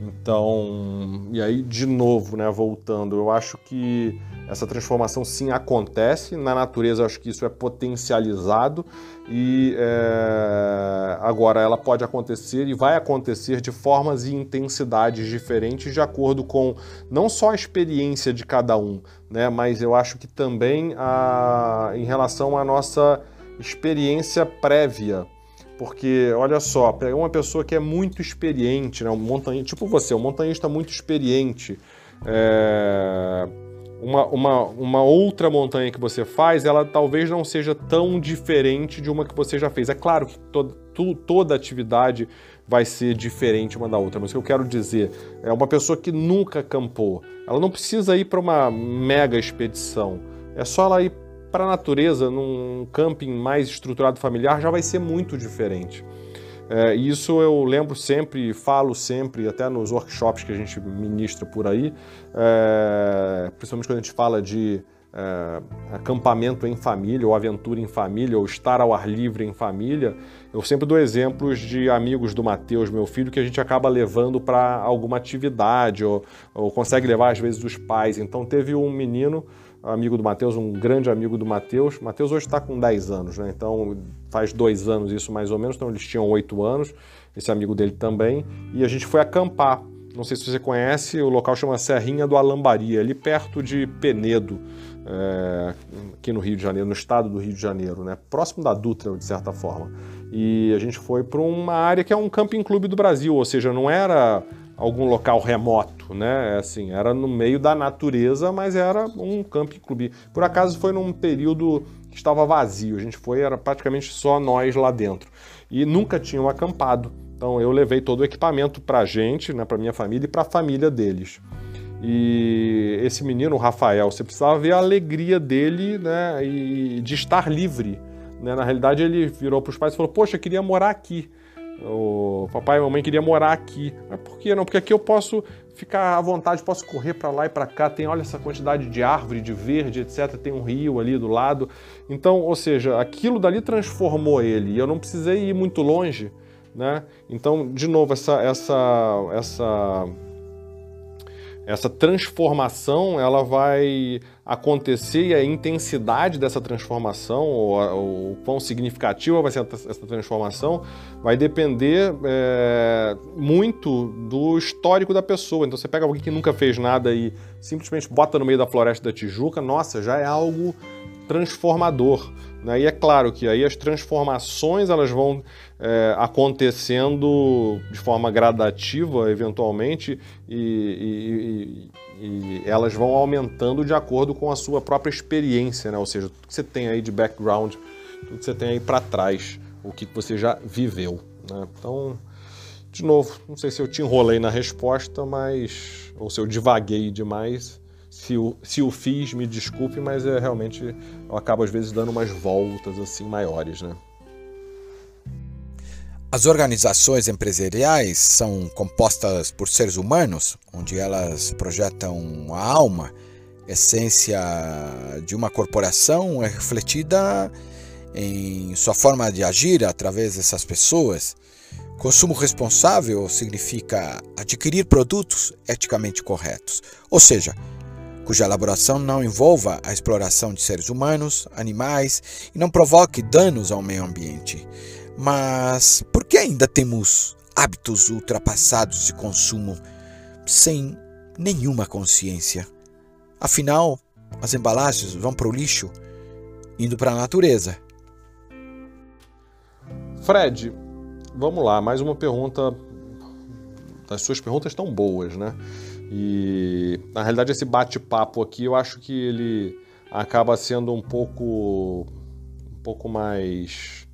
Então, e aí de novo, né, voltando, eu acho que essa transformação sim acontece, na natureza eu acho que isso é potencializado e é, agora ela pode acontecer e vai acontecer de formas e intensidades diferentes de acordo com não só a experiência de cada um, né, mas eu acho que também a, em relação à nossa experiência prévia. Porque, olha só, pegar uma pessoa que é muito experiente, né? Um montanhista, tipo você, um montanhista muito experiente, é... uma, uma, uma outra montanha que você faz, ela talvez não seja tão diferente de uma que você já fez. É claro que to, to, toda atividade vai ser diferente uma da outra, mas o que eu quero dizer é uma pessoa que nunca acampou, ela não precisa ir para uma mega expedição, é só ela ir para a natureza, num camping mais estruturado familiar, já vai ser muito diferente. É, isso eu lembro sempre, falo sempre, até nos workshops que a gente ministra por aí, é, principalmente quando a gente fala de é, acampamento em família, ou aventura em família, ou estar ao ar livre em família, eu sempre dou exemplos de amigos do Matheus, meu filho, que a gente acaba levando para alguma atividade, ou, ou consegue levar às vezes os pais. Então teve um menino... amigo do Matheus, um grande amigo do Matheus. Matheus hoje está com dez anos, né? Então faz dois anos isso mais ou menos, então eles tinham oito anos, esse amigo dele também, e a gente foi acampar Não sei se você conhece, o local chama Serrinha do Alambaria, ali perto de Penedo, é, aqui no Rio de Janeiro, no estado do Rio de Janeiro, né? Próximo da Dutra, de certa forma. E a gente foi para uma área que é um camping-clube do Brasil, ou seja, não era algum local remoto, né? Assim, era no meio da natureza, mas era um camping-clube. Por acaso foi num período que estava vazio, a gente foi, era praticamente só nós lá dentro. E nunca tinham acampado, então eu levei todo o equipamento para a gente, né, para minha família e para a família deles. E esse menino, o Rafael, você precisava ver a alegria dele, né, e de estar livre. Né? Na realidade, ele virou para os pais e falou, poxa, eu queria morar aqui. O papai e a mamãe queriam morar aqui. Mas por que não? Porque aqui eu posso ficar à vontade, posso correr para lá e para cá. Tem, olha essa quantidade de árvore, de verde, etcétera. Tem um rio ali do lado. Então, ou seja, aquilo dali transformou ele. E eu não precisei ir muito longe, né? Então, de novo, essa, essa, essa, essa transformação, ela vai acontecer, e a intensidade dessa transformação, ou o quão significativa vai ser essa transformação, vai depender é, muito do histórico da pessoa. Então você pega alguém que nunca fez nada e simplesmente bota no meio da Floresta da Tijuca, nossa, já é algo transformador. Né? E é claro que aí as transformações elas vão é, acontecendo de forma gradativa, eventualmente, e, e, e E elas vão aumentando de acordo com a sua própria experiência, né? Ou seja, tudo que você tem aí de background, tudo que você tem aí para trás, o que você já viveu, né? Então, de novo, não sei se eu te enrolei na resposta, mas ou se eu divaguei demais, se o, se o fiz, me desculpe, mas é realmente, eu acabo às vezes dando umas voltas assim maiores, né? As organizações empresariais são compostas por seres humanos, onde elas projetam a alma, essência de uma corporação é refletida em sua forma de agir através dessas pessoas. Consumo responsável significa adquirir produtos eticamente corretos, ou seja, cuja elaboração não envolva a exploração de seres humanos, animais e não provoque danos ao meio ambiente. Mas por que ainda temos hábitos ultrapassados de consumo sem nenhuma consciência? Afinal, as embalagens vão para o lixo, indo para a natureza. Fred, vamos lá, mais uma pergunta. As suas perguntas estão boas, né? E na realidade esse bate-papo aqui, eu acho que ele acaba sendo um pouco, um pouco mais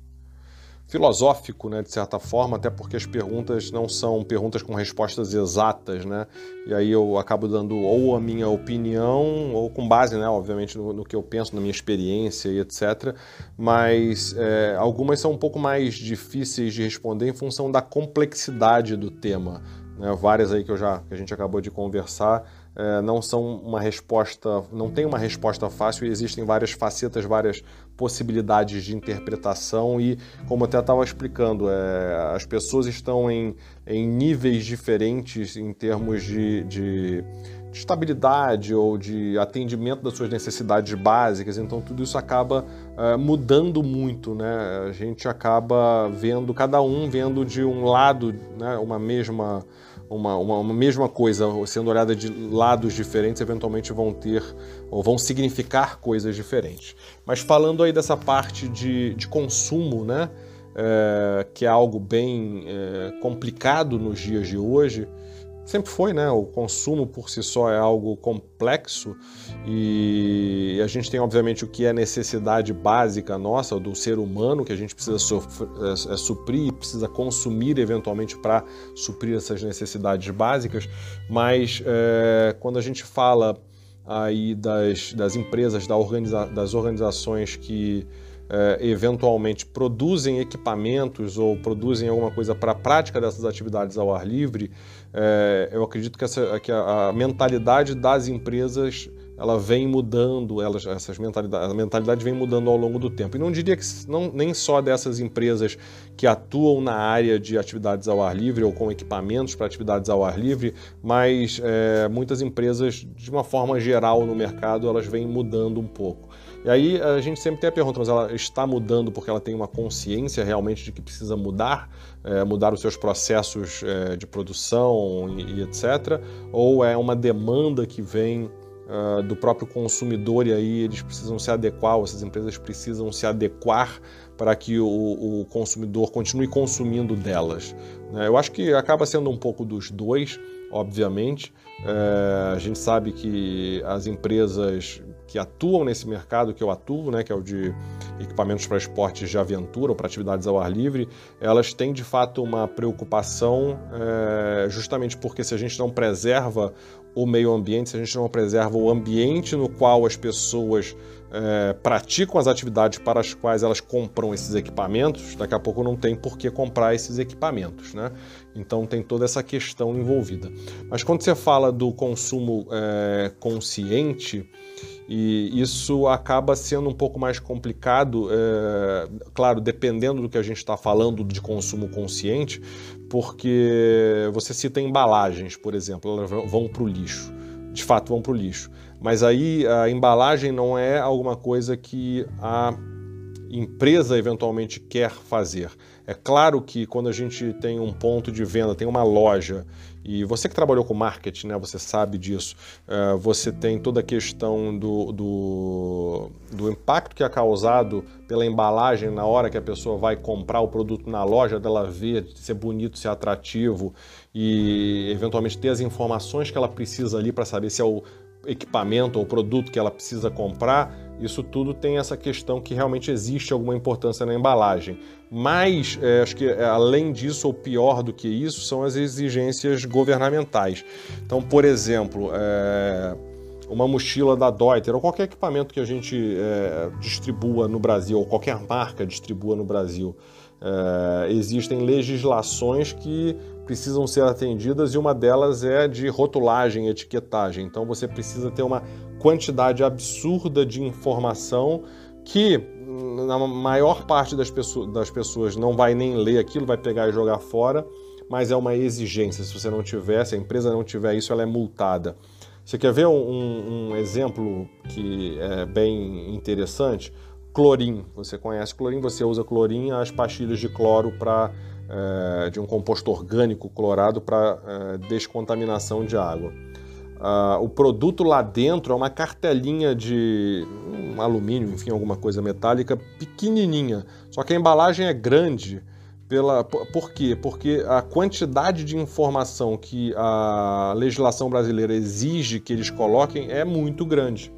filosófico, né, de certa forma, até porque as perguntas não são perguntas com respostas exatas, né? E aí eu acabo dando ou a minha opinião, ou com base, né, obviamente, no, no que eu penso, na minha experiência e etcétera. Mas é, algumas são um pouco mais difíceis de responder em função da complexidade do tema, né? Várias aí que, eu já, que a gente acabou de conversar, é, não são uma resposta, não tem uma resposta fácil, e existem várias facetas, várias possibilidades de interpretação, e como eu até estava explicando, é, as pessoas estão em, em níveis diferentes em termos de, de, de estabilidade ou de atendimento das suas necessidades básicas, então tudo isso acaba é, mudando muito, né? A gente acaba vendo, cada um vendo de um lado, né, uma mesma... Uma, uma, uma mesma coisa, sendo olhada de lados diferentes, eventualmente vão ter ou vão significar coisas diferentes. Mas falando aí dessa parte de, de consumo, né, é, que é algo bem é, complicado nos dias de hoje, sempre foi, né? O consumo por si só é algo complexo, e a gente tem, obviamente, o que é necessidade básica nossa, do ser humano, que a gente precisa suprir, precisa consumir eventualmente para suprir essas necessidades básicas, mas é, quando a gente fala aí das, das empresas, da organiza, das organizações que É, eventualmente produzem equipamentos ou produzem alguma coisa para a prática dessas atividades ao ar livre, é, eu acredito que, essa, que a, a mentalidade das empresas ela vem mudando, elas, essas mentalidades, a mentalidade vem mudando ao longo do tempo. E não diria que não, nem só dessas empresas que atuam na área de atividades ao ar livre ou com equipamentos para atividades ao ar livre, mas é, muitas empresas, de uma forma geral no mercado, elas vêm mudando um pouco. E aí a gente sempre tem a pergunta, mas ela está mudando porque ela tem uma consciência realmente de que precisa mudar, é, mudar os seus processos é, de produção e, e etcétera? Ou é uma demanda que vem uh, do próprio consumidor e aí eles precisam se adequar, ou essas empresas precisam se adequar para que o, o consumidor continue consumindo delas? Né? Eu acho que acaba sendo um pouco dos dois, obviamente. É, a gente sabe que as empresas que atuam nesse mercado que eu atuo, né, que é o de equipamentos para esportes de aventura ou para atividades ao ar livre, elas têm de fato uma preocupação, é, justamente porque se a gente não preserva o meio ambiente, se a gente não preserva o ambiente no qual as pessoas é, praticam as atividades para as quais elas compram esses equipamentos, daqui a pouco não tem por que comprar esses equipamentos, né? Então tem toda essa questão envolvida. Mas quando você fala do consumo é, consciente, e isso acaba sendo um pouco mais complicado, é, claro, dependendo do que a gente está falando de consumo consciente, porque você cita embalagens, por exemplo, elas vão para o lixo, de fato vão para o lixo, mas aí a embalagem não é alguma coisa que a empresa eventualmente quer fazer. É claro que quando a gente tem um ponto de venda, tem uma loja, e você que trabalhou com marketing, né, você sabe disso, uh, você tem toda a questão do, do, do impacto que é causado pela embalagem na hora que a pessoa vai comprar o produto na loja, dela ver, ser bonito, ser atrativo e eventualmente ter as informações que ela precisa ali para saber se é o equipamento ou produto que ela precisa comprar. Isso tudo tem essa questão que realmente existe alguma importância na embalagem. Mas, é, acho que além disso, ou pior do que isso, são as exigências governamentais. Então, por exemplo, é, uma mochila da Deuter, ou qualquer equipamento que a gente é, distribua no Brasil, ou qualquer marca distribua no Brasil, é, existem legislações que precisam ser atendidas e uma delas é de rotulagem, etiquetagem. Então você precisa ter uma quantidade absurda de informação que na maior parte das pessoas, das pessoas não vai nem ler aquilo, vai pegar e jogar fora, mas é uma exigência. Se você não tiver, se a empresa não tiver isso, ela é multada. Você quer ver um, um exemplo que é bem interessante? Clorim. Você conhece clorim, você usa clorim, as pastilhas de cloro para é, de um composto orgânico clorado para é, descontaminação de água. Ah, o produto lá dentro é uma cartelinha de um alumínio, enfim, alguma coisa metálica pequenininha, só que a embalagem é grande. Pela, por quê? Porque a quantidade de informação que a legislação brasileira exige que eles coloquem é muito grande.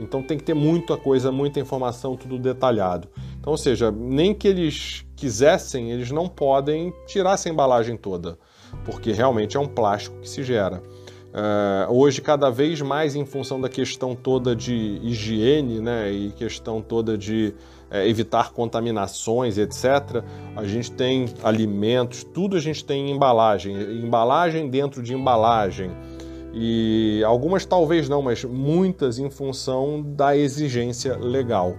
Então tem que ter muita coisa, muita informação, tudo detalhado. Então, ou seja, nem que eles quisessem, eles não podem tirar essa embalagem toda, porque realmente é um plástico que se gera. Uh, hoje, cada vez mais, em função da questão toda de higiene, né, e questão toda de é, evitar contaminações, etcétera, a gente tem alimentos, tudo a gente tem em embalagem, embalagem dentro de embalagem. E algumas talvez não, mas muitas em função da exigência legal,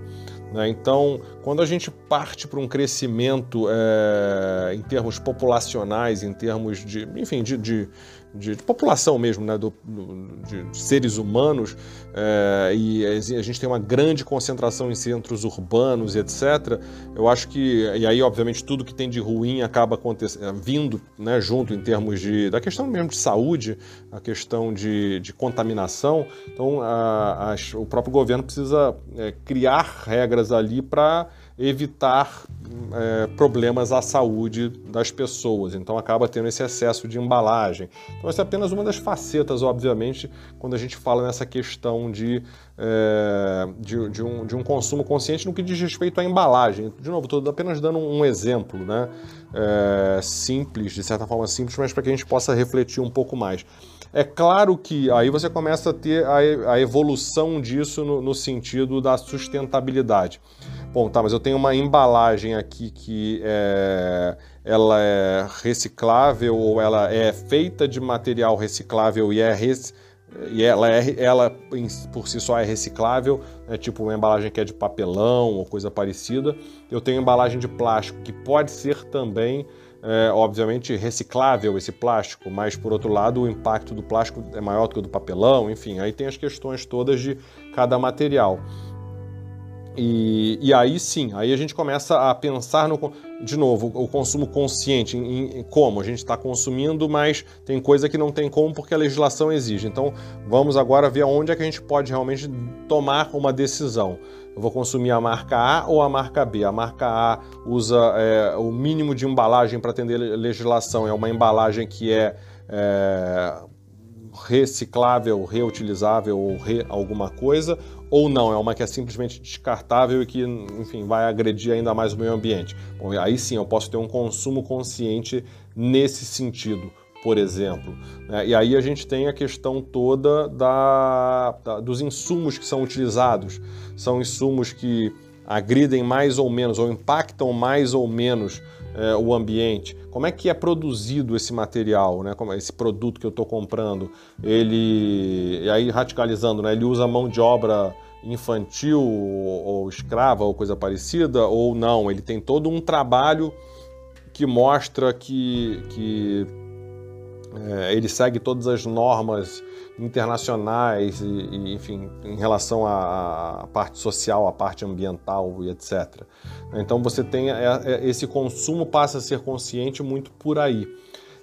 né? Então, quando a gente parte para um crescimento é, em termos populacionais, em termos de, enfim, de, de, de, de população mesmo, né? Do, do, de seres humanos, é, e a gente tem uma grande concentração em centros urbanos, etcétera, eu acho que, e aí obviamente tudo que tem de ruim acaba acontecendo, vindo, né, junto em termos de, da questão mesmo de saúde, a questão de, de contaminação. Então a, a, o próprio governo precisa é, criar regras ali para evitar é, problemas à saúde das pessoas, então acaba tendo esse excesso de embalagem. Então essa é apenas uma das facetas, obviamente, quando a gente fala nessa questão de, é, de, de, um, de um consumo consciente no que diz respeito à embalagem. De novo, estou apenas dando um exemplo, né? É, simples, de certa forma simples, mas para que a gente possa refletir um pouco mais. É claro que aí você começa a ter a evolução disso no, no sentido da sustentabilidade. Bom, tá, mas eu tenho uma embalagem aqui que é, ela é reciclável ou ela é feita de material reciclável e é, res, e ela, é, ela por si só é reciclável, é tipo uma embalagem que é de papelão ou coisa parecida. Eu tenho embalagem de plástico que pode ser também, é, obviamente, reciclável esse plástico, mas por outro lado o impacto do plástico é maior do que o do papelão, enfim, aí tem as questões todas de cada material. E, e aí sim, aí a gente começa a pensar, no, de novo, o consumo consciente, em, em como a gente está consumindo, mas tem coisa que não tem como porque a legislação exige. Então vamos agora ver onde é que a gente pode realmente tomar uma decisão. Eu vou consumir a marca A ou a marca B? A marca A usa é, o mínimo de embalagem para atender a legislação, é uma embalagem que é... é reciclável, reutilizável ou re alguma coisa, ou não, é uma que é simplesmente descartável e que, enfim, vai agredir ainda mais o meio ambiente. Bom, aí sim eu posso ter um consumo consciente nesse sentido, por exemplo. E aí a gente tem a questão toda da, da, dos insumos que são utilizados. São insumos que agridem mais ou menos, ou impactam mais ou menos é, o ambiente. Como é que é produzido esse material, né? Como é esse produto que eu estou comprando? Ele, e aí radicalizando, né? Ele usa mão de obra infantil ou, ou escrava ou coisa parecida, ou não? Ele tem todo um trabalho que mostra que, que é, ele segue todas as normas internacionais, e, e, enfim, em relação à, à parte social, à parte ambiental e etcétera. Então você tem, é, é, esse consumo passa a ser consciente muito por aí.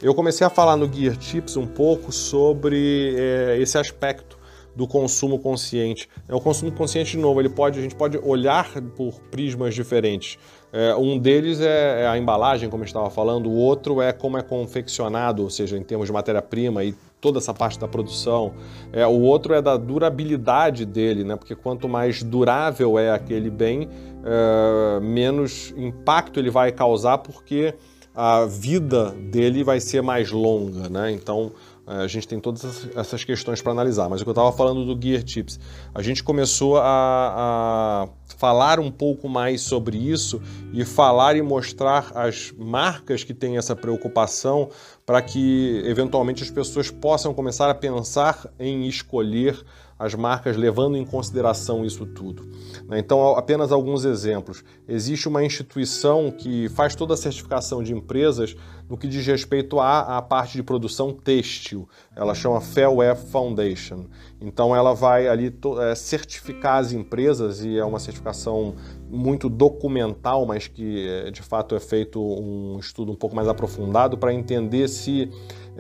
Eu comecei a falar no Gear Tips um pouco sobre é, esse aspecto do consumo consciente. É, o consumo consciente, de novo, ele pode, a gente pode olhar por prismas diferentes. É, um deles é a embalagem, como eu estava falando, o outro é como é confeccionado, ou seja, em termos de matéria-prima e toda essa parte da produção. É, o outro é da durabilidade dele, né? Porque quanto mais durável é aquele bem, é, menos impacto ele vai causar, porque a vida dele vai ser mais longa, né? Então a gente tem todas essas questões para analisar. Mas o que eu estava falando do Gear Tips, a gente começou a, a falar um pouco mais sobre isso e falar e mostrar as marcas que têm essa preocupação para que, eventualmente, as pessoas possam começar a pensar em escolher as marcas levando em consideração isso tudo. Então, apenas alguns exemplos. Existe uma instituição que faz toda a certificação de empresas no que diz respeito à, à parte de produção têxtil. Ela chama Fair Wear Foundation. Então, ela vai ali é, certificar as empresas, e é uma certificação muito documental, mas que, de fato, é feito um estudo um pouco mais aprofundado para entender se...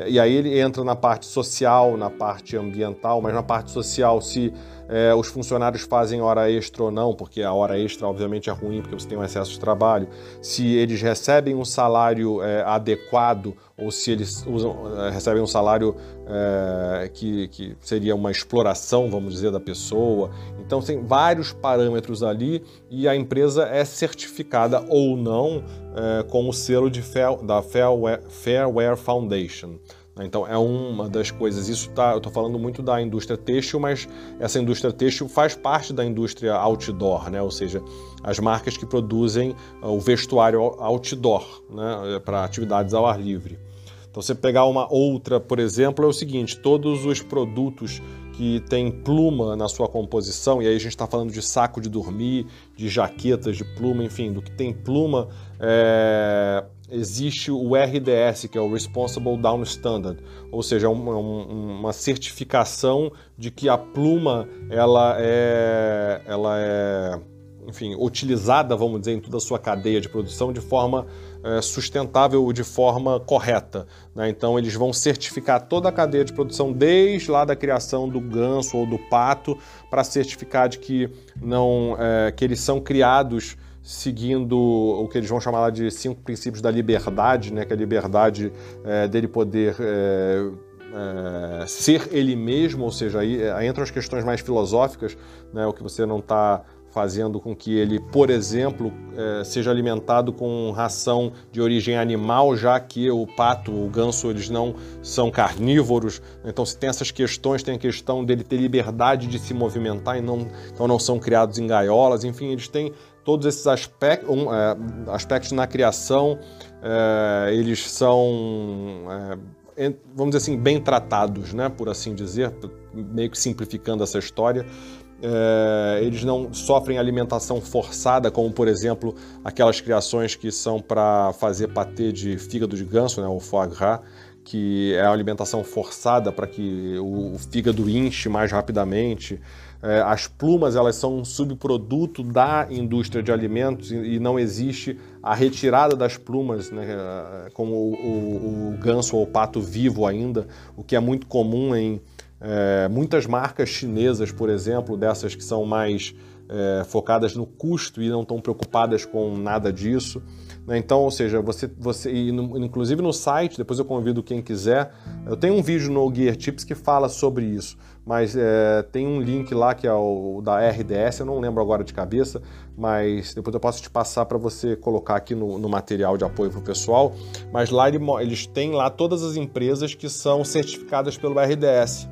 E aí ele entra na parte social, na parte ambiental, mas na parte social, se é, os funcionários fazem hora extra ou não, porque a hora extra, obviamente, é ruim, porque você tem um excesso de trabalho, se eles recebem um salário é, adequado, ou se eles usam, recebem um salário é, que, que seria uma exploração, vamos dizer, da pessoa. Então, tem vários parâmetros ali, e a empresa é certificada ou não é, com o selo de Fair, da Fair Wear, Fair Wear Foundation. Então é uma das coisas, isso tá, eu estou falando muito da indústria têxtil, mas essa indústria têxtil faz parte da indústria outdoor, né? Ou seja, as marcas que produzem o vestuário outdoor, né? Para atividades ao ar livre. Então você pegar uma outra, por exemplo, é o seguinte, todos os produtos que tem pluma na sua composição, e aí a gente está falando de saco de dormir, de jaquetas de pluma, enfim, do que tem pluma, é... existe o R D S, que é o Responsible Down Standard, ou seja, uma, uma certificação de que a pluma ela é, ela é, enfim, utilizada, vamos dizer, em toda a sua cadeia de produção de forma é, sustentável, de forma correta, né? Então eles vão certificar toda a cadeia de produção, desde lá da criação do ganso ou do pato, para certificar de que não, é, que eles são criados seguindo o que eles vão chamar de cinco princípios da liberdade, né? Que é a liberdade é, dele poder é, é, ser ele mesmo, ou seja, aí, aí entram as questões mais filosóficas, né? O que você não está fazendo com que ele, por exemplo, é, seja alimentado com ração de origem animal, já que o pato, o ganso, eles não são carnívoros. Então, se tem essas questões, tem a questão dele ter liberdade de se movimentar, e não, então não são criados em gaiolas, enfim, eles têm todos esses aspectos, um, é, aspectos na criação, é, eles são, é, vamos dizer assim, bem tratados, né, por assim dizer, meio que simplificando essa história, é, eles não sofrem alimentação forçada, como, por exemplo, aquelas criações que são para fazer patê de fígado de ganso, né, o foie gras, que é a alimentação forçada para que o, o fígado inche mais rapidamente. É, as plumas, elas são um subproduto da indústria de alimentos e, e não existe a retirada das plumas, né, como o, o, o ganso ou o pato vivo ainda, o que é muito comum em é, muitas marcas chinesas, por exemplo, dessas que são mais é, focadas no custo e não tão preocupadas com nada disso. Então, ou seja, você, você inclusive no site, depois eu convido quem quiser, eu tenho um vídeo no Gear Tips que fala sobre isso, mas é, tem um link lá que é o da R D S, eu não lembro agora de cabeça, mas depois eu posso te passar para você colocar aqui no, no material de apoio para o pessoal, mas lá ele, eles têm lá todas as empresas que são certificadas pelo R D S.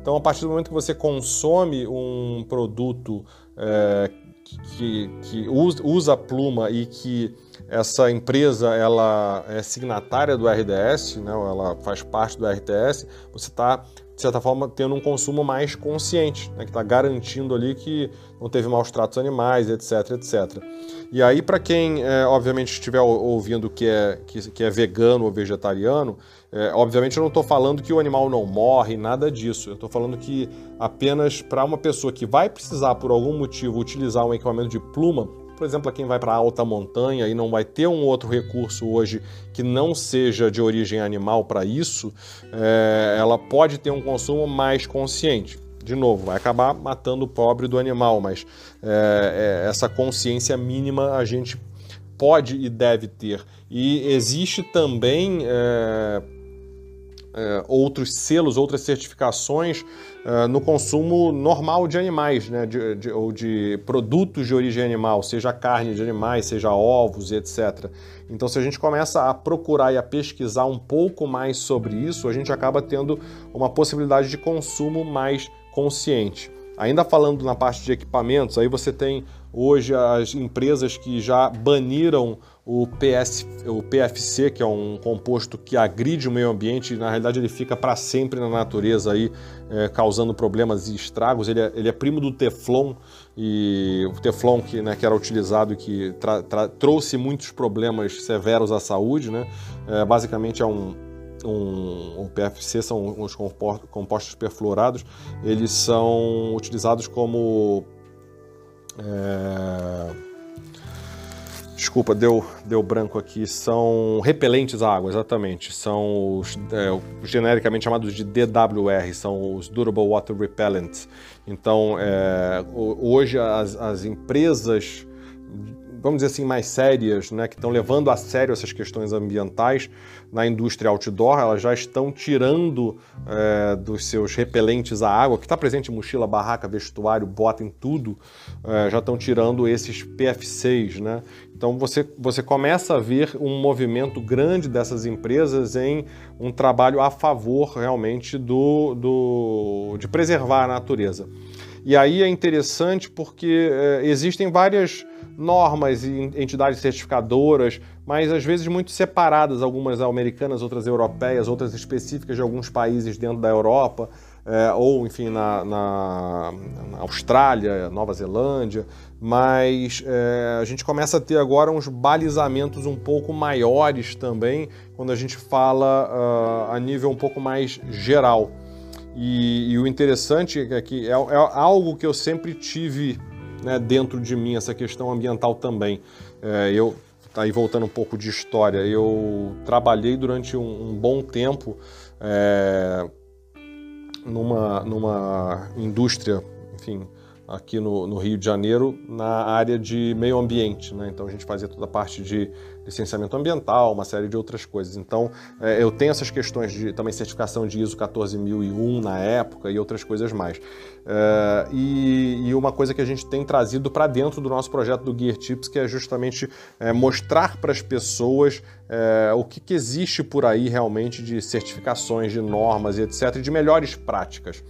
Então, a partir do momento que você consome um produto é, que, que usa pluma e que essa empresa ela é signatária do R D S, né, ela faz parte do R D S, você está, de certa forma, tendo um consumo mais consciente, né, que está garantindo ali que não teve maus tratos animais, etc, etcétera. E aí, para quem, é, obviamente, estiver ouvindo que é, que, que é vegano ou vegetariano, é, obviamente eu não estou falando que o animal não morre, nada disso. Eu estou falando que apenas para uma pessoa que vai precisar, por algum motivo, utilizar um equipamento de pluma, por exemplo, a quem vai para alta montanha e não vai ter um outro recurso hoje que não seja de origem animal para isso, é, ela pode ter um consumo mais consciente. De novo, vai acabar matando o pobre do animal, mas é, é, essa consciência mínima a gente pode e deve ter. E existe também é, é, outros selos, outras certificações Uh, no consumo normal de animais, né, de, de, ou de produtos de origem animal, seja carne de animais, seja ovos, etcétera. Então, se a gente começa a procurar e a pesquisar um pouco mais sobre isso, a gente acaba tendo uma possibilidade de consumo mais consciente. Ainda falando na parte de equipamentos, aí você tem hoje as empresas que já baniram o, P S, o P F C, que é um composto que agride o meio ambiente e, na realidade, ele fica para sempre na natureza, aí, é, causando problemas e estragos. Ele é, ele é primo do Teflon, e o Teflon que, né, que era utilizado e que tra, tra, trouxe muitos problemas severos à saúde, né? É, basicamente é um... Um, o P F C são os compostos perfluorados, eles são utilizados como... É, desculpa, deu, deu branco aqui. São repelentes à água, exatamente. São os, é, genericamente chamados de D W R, são os Durable Water Repellents. Então, é, hoje as, as empresas, vamos dizer assim, mais sérias, né, que estão levando a sério essas questões ambientais na indústria outdoor, elas já estão tirando é, dos seus repelentes à água, que está presente em mochila, barraca, vestuário, bota, em tudo, é, já estão tirando esses P F Cs, né? Então você, você começa a ver um movimento grande dessas empresas em um trabalho a favor realmente do, do, de preservar a natureza. E aí é interessante porque é, existem várias normas e entidades certificadoras, mas às vezes muito separadas, algumas americanas, outras europeias, outras específicas de alguns países dentro da Europa, é, ou enfim na, na, na Austrália, Nova Zelândia, mas é, a gente começa a ter agora uns balizamentos um pouco maiores também, quando a gente fala uh, a nível um pouco mais geral. E, e o interessante é que é, é algo que eu sempre tive, né, dentro de mim, essa questão ambiental também. É, eu, aí voltando um pouco de história, eu trabalhei durante um, um bom tempo é, numa, numa indústria, enfim, aqui no, no Rio de Janeiro, na área de meio ambiente, né? Então a gente fazia toda a parte de licenciamento ambiental, uma série de outras coisas. Então é, eu tenho essas questões de também certificação de I S O quatorze mil e um na época e outras coisas mais. É, e, e uma coisa que a gente tem trazido para dentro do nosso projeto do Gear Tips, que é justamente é, mostrar para as pessoas é, o que, que existe por aí realmente de certificações, de normas, etcétera, de melhores práticas.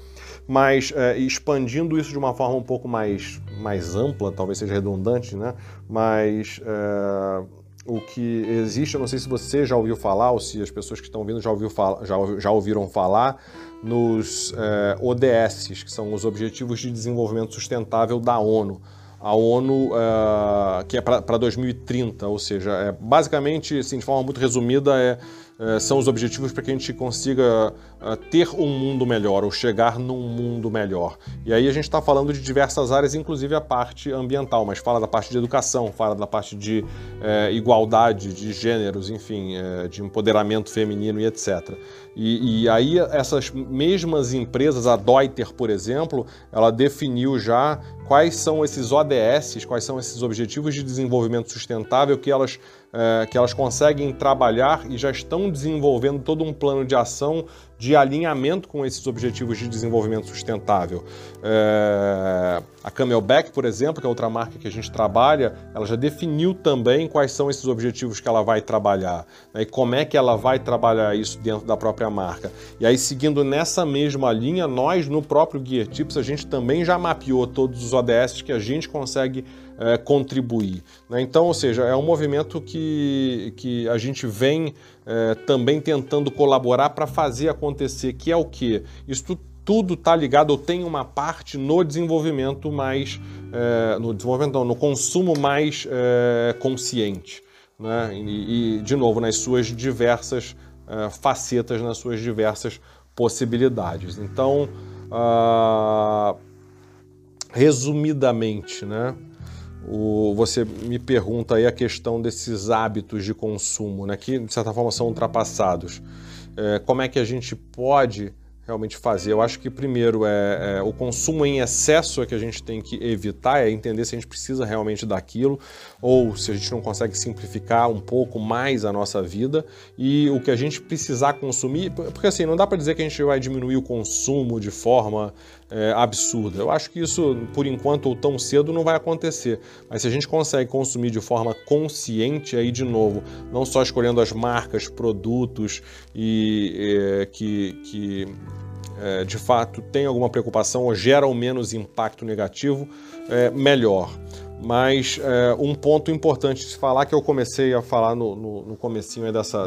Mas é, expandindo isso de uma forma um pouco mais, mais ampla, talvez seja redundante, né? Mas é, o que existe, eu não sei se você já ouviu falar ou se as pessoas que estão ouvindo já, ouviu, já, já ouviram falar, nos eh, O D Ss, que são os Objetivos de Desenvolvimento Sustentável da ONU. A ONU, eh, que é para dois mil e trinta, ou seja, é, basicamente, assim, de forma muito resumida, é, eh, são os objetivos para que a gente consiga eh, ter um mundo melhor, ou chegar num mundo melhor. E aí a gente está falando de diversas áreas, inclusive a parte ambiental, mas fala da parte de educação, fala da parte de eh, igualdade de gêneros, enfim, eh, de empoderamento feminino e etcétera. E, e aí essas mesmas empresas, a Deuter, por exemplo, ela definiu já quais são esses O D Ss, quais são esses Objetivos de Desenvolvimento Sustentável que elas, é, que elas conseguem trabalhar e já estão desenvolvendo todo um plano de ação de alinhamento com esses Objetivos de Desenvolvimento Sustentável. É, a Camelback, por exemplo, que é outra marca que a gente trabalha, ela já definiu também quais são esses objetivos que ela vai trabalhar, né, e como é que ela vai trabalhar isso dentro da própria marca. E aí, seguindo nessa mesma linha, nós, no próprio Gear Tips, a gente também já mapeou todos os O D Ss que a gente consegue é, contribuir, né? Então, ou seja, é um movimento que, que a gente vem é, também tentando colaborar para fazer acontecer acontecer, que é o que? Isso tudo está ligado, ou tem uma parte no desenvolvimento mais... É, no desenvolvimento não, no consumo mais é, consciente, né? E, e, de novo, nas suas diversas é, facetas, nas suas diversas possibilidades. Então, ah, resumidamente, né? O, você me pergunta aí a questão desses hábitos de consumo, né, que, de certa forma, são ultrapassados. É, como é que a gente pode realmente fazer? Eu acho que, primeiro, é, é o consumo em excesso é que a gente tem que evitar, é entender se a gente precisa realmente daquilo ou se a gente não consegue simplificar um pouco mais a nossa vida e o que a gente precisar consumir, porque assim, não dá para dizer que a gente vai diminuir o consumo de forma... É, absurda. Eu acho que isso, por enquanto ou tão cedo, não vai acontecer. Mas se a gente consegue consumir de forma consciente, aí de novo, não só escolhendo as marcas, produtos e é, que, que é, de fato tem alguma preocupação ou geram menos impacto negativo, é, melhor. Mas é, um ponto importante de falar, que eu comecei a falar no, no, no comecinho dessa,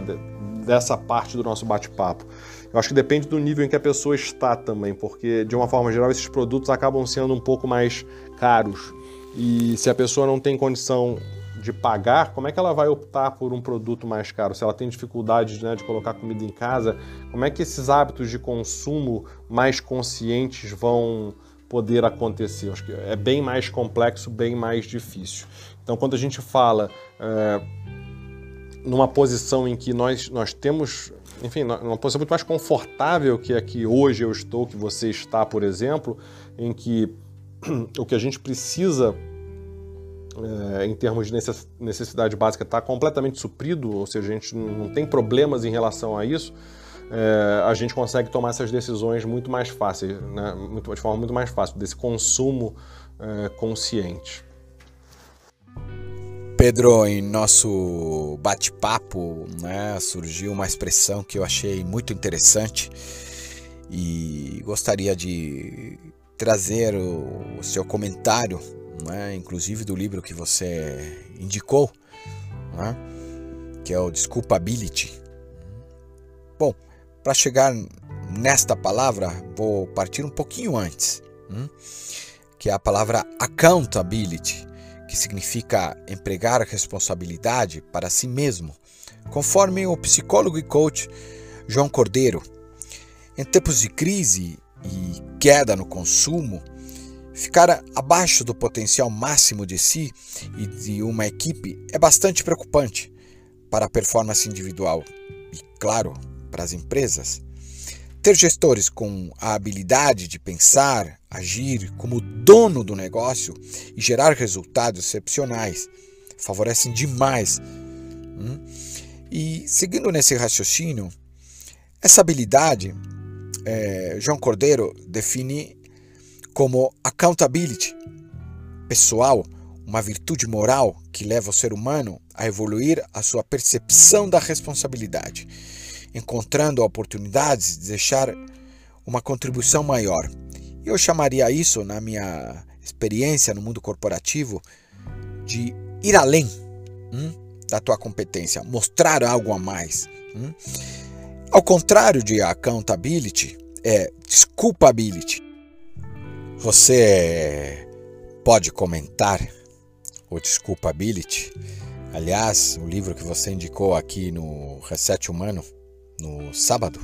dessa parte do nosso bate-papo. Eu acho que depende do nível em que a pessoa está também, porque, de uma forma geral, esses produtos acabam sendo um pouco mais caros. E se a pessoa não tem condição de pagar, como é que ela vai optar por um produto mais caro? Se ela tem dificuldade, né, de colocar comida em casa, como é que esses hábitos de consumo mais conscientes vão poder acontecer? Eu acho que é bem mais complexo, bem mais difícil. Então, quando a gente fala é, numa posição em que nós, nós temos... Enfim, uma posição muito mais confortável que a que hoje eu estou, que você está, por exemplo, em que o que a gente precisa, é, em termos de necessidade básica, está completamente suprido, ou seja, a gente não tem problemas em relação a isso, é, a gente consegue tomar essas decisões muito mais fáceis, né? Muito, de forma muito mais fácil, desse consumo é, consciente. Pedro, em nosso bate-papo, né, surgiu uma expressão que eu achei muito interessante e gostaria de trazer o, o seu comentário, né, inclusive do livro que você indicou, né, que é o Disculpability. Bom, para chegar nesta palavra, vou partir um pouquinho antes, né, que é a palavra accountability, que significa empregar a responsabilidade para si mesmo, conforme o psicólogo e coach João Cordeiro. Em tempos de crise e queda no consumo, ficar abaixo do potencial máximo de si e de uma equipe é bastante preocupante para a performance individual e, claro, para as empresas. Ter gestores com a habilidade de pensar, agir como dono do negócio e gerar resultados excepcionais favorecem demais. E seguindo nesse raciocínio, essa habilidade, é, João Cordeiro define como accountability pessoal, uma virtude moral que leva o ser humano a evoluir a sua percepção da responsabilidade, encontrando oportunidades de deixar uma contribuição maior. Eu chamaria isso, na minha experiência no mundo corporativo, de ir além hum, da tua competência, mostrar algo a mais. Hum. Ao contrário de accountability, é Disculpability. Você pode comentar o Disculpability. Aliás, o livro que você indicou aqui no Reset Humano, no sábado.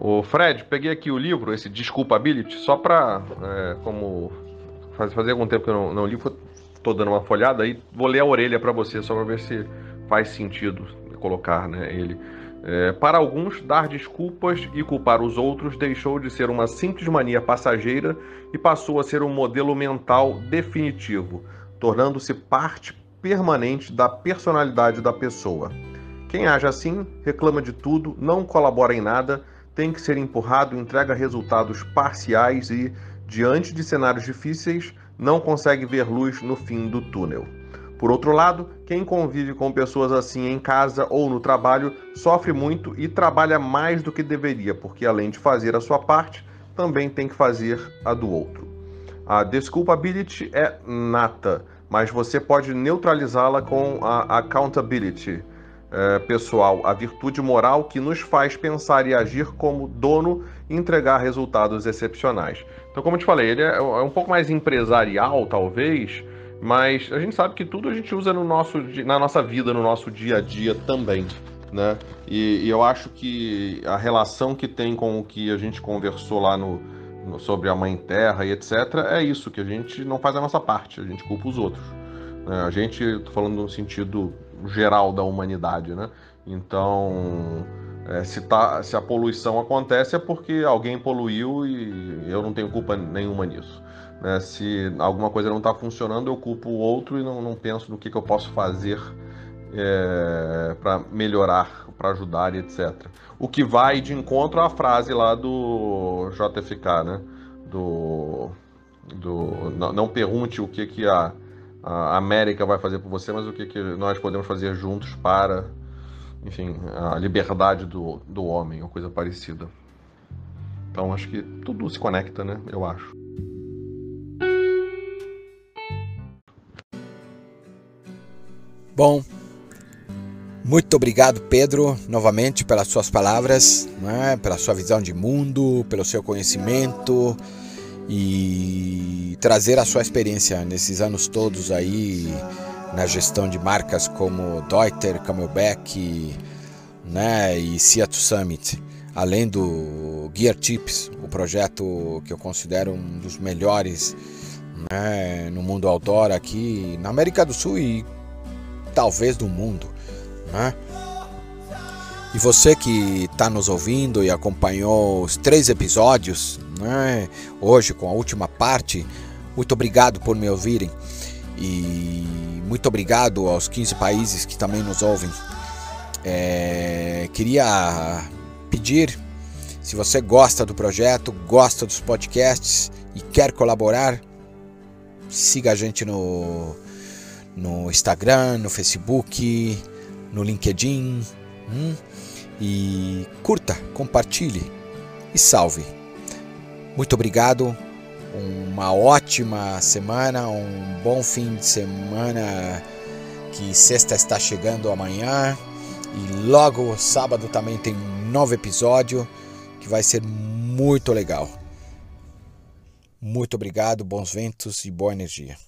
O Fred, peguei aqui o livro, esse Disculpability, só para, é, como faz, faz algum tempo que eu não, não li, estou dando uma folhada aí, vou ler a orelha para você, só para ver se faz sentido colocar, né, ele. É, para alguns, dar desculpas e culpar os outros deixou de ser uma simples mania passageira e passou a ser um modelo mental definitivo, tornando-se parte permanente da personalidade da pessoa. Quem age assim, reclama de tudo, não colabora em nada, tem que ser empurrado, entrega resultados parciais e, diante de cenários difíceis, não consegue ver luz no fim do túnel. Por outro lado, quem convive com pessoas assim em casa ou no trabalho sofre muito e trabalha mais do que deveria, porque além de fazer a sua parte, também tem que fazer a do outro. A Disculpability é nata, mas você pode neutralizá-la com a Accountability, é, pessoal, a virtude moral que nos faz pensar e agir como dono e entregar resultados excepcionais. Então, como eu te falei, ele é um pouco mais empresarial, talvez, mas a gente sabe que tudo a gente usa no nosso, na nossa vida, no nosso dia a dia também, né? E, e eu acho que a relação que tem com o que a gente conversou lá no, no, sobre a Mãe Terra e etcétera, é isso, que a gente não faz a nossa parte, a gente culpa os outros, né? A gente, estou falando no sentido geral da humanidade, né? Então, é, se, tá, se a poluição acontece é porque alguém poluiu e eu não tenho culpa nenhuma nisso. É, se alguma coisa não está funcionando, eu culpo o outro e não, não penso no que, que eu posso fazer é, para melhorar, para ajudar e etcétera. O que vai de encontro à frase lá do J F K, né? Do, do, não, não pergunte o que, que a, a América vai fazer por você, mas o que, que nós podemos fazer juntos para, enfim, a liberdade do, do homem, ou coisa parecida. Então acho que tudo se conecta, né? Eu acho. Bom, muito obrigado, Pedro, novamente pelas suas palavras, né, pela sua visão de mundo, pelo seu conhecimento e trazer a sua experiência nesses anos todos aí na gestão de marcas como Deuter, Camelback, né, e Sea to Summit, além do Gear Tips, o projeto que eu considero um dos melhores, né, no mundo outdoor aqui na América do Sul e talvez do mundo, né? E você que está nos ouvindo e acompanhou os três episódios, né, hoje com a última parte, muito obrigado por me ouvirem e muito obrigado aos quinze países que também nos ouvem. É, queria pedir, se você gosta do projeto, gosta dos podcasts e quer colaborar, siga a gente no no Instagram, no Facebook, no LinkedIn, hum? e curta, compartilhe e salve. Muito obrigado, uma ótima semana, um bom fim de semana, que sexta está chegando amanhã e logo sábado também tem um novo episódio que vai ser muito legal. Muito obrigado, bons ventos e boa energia.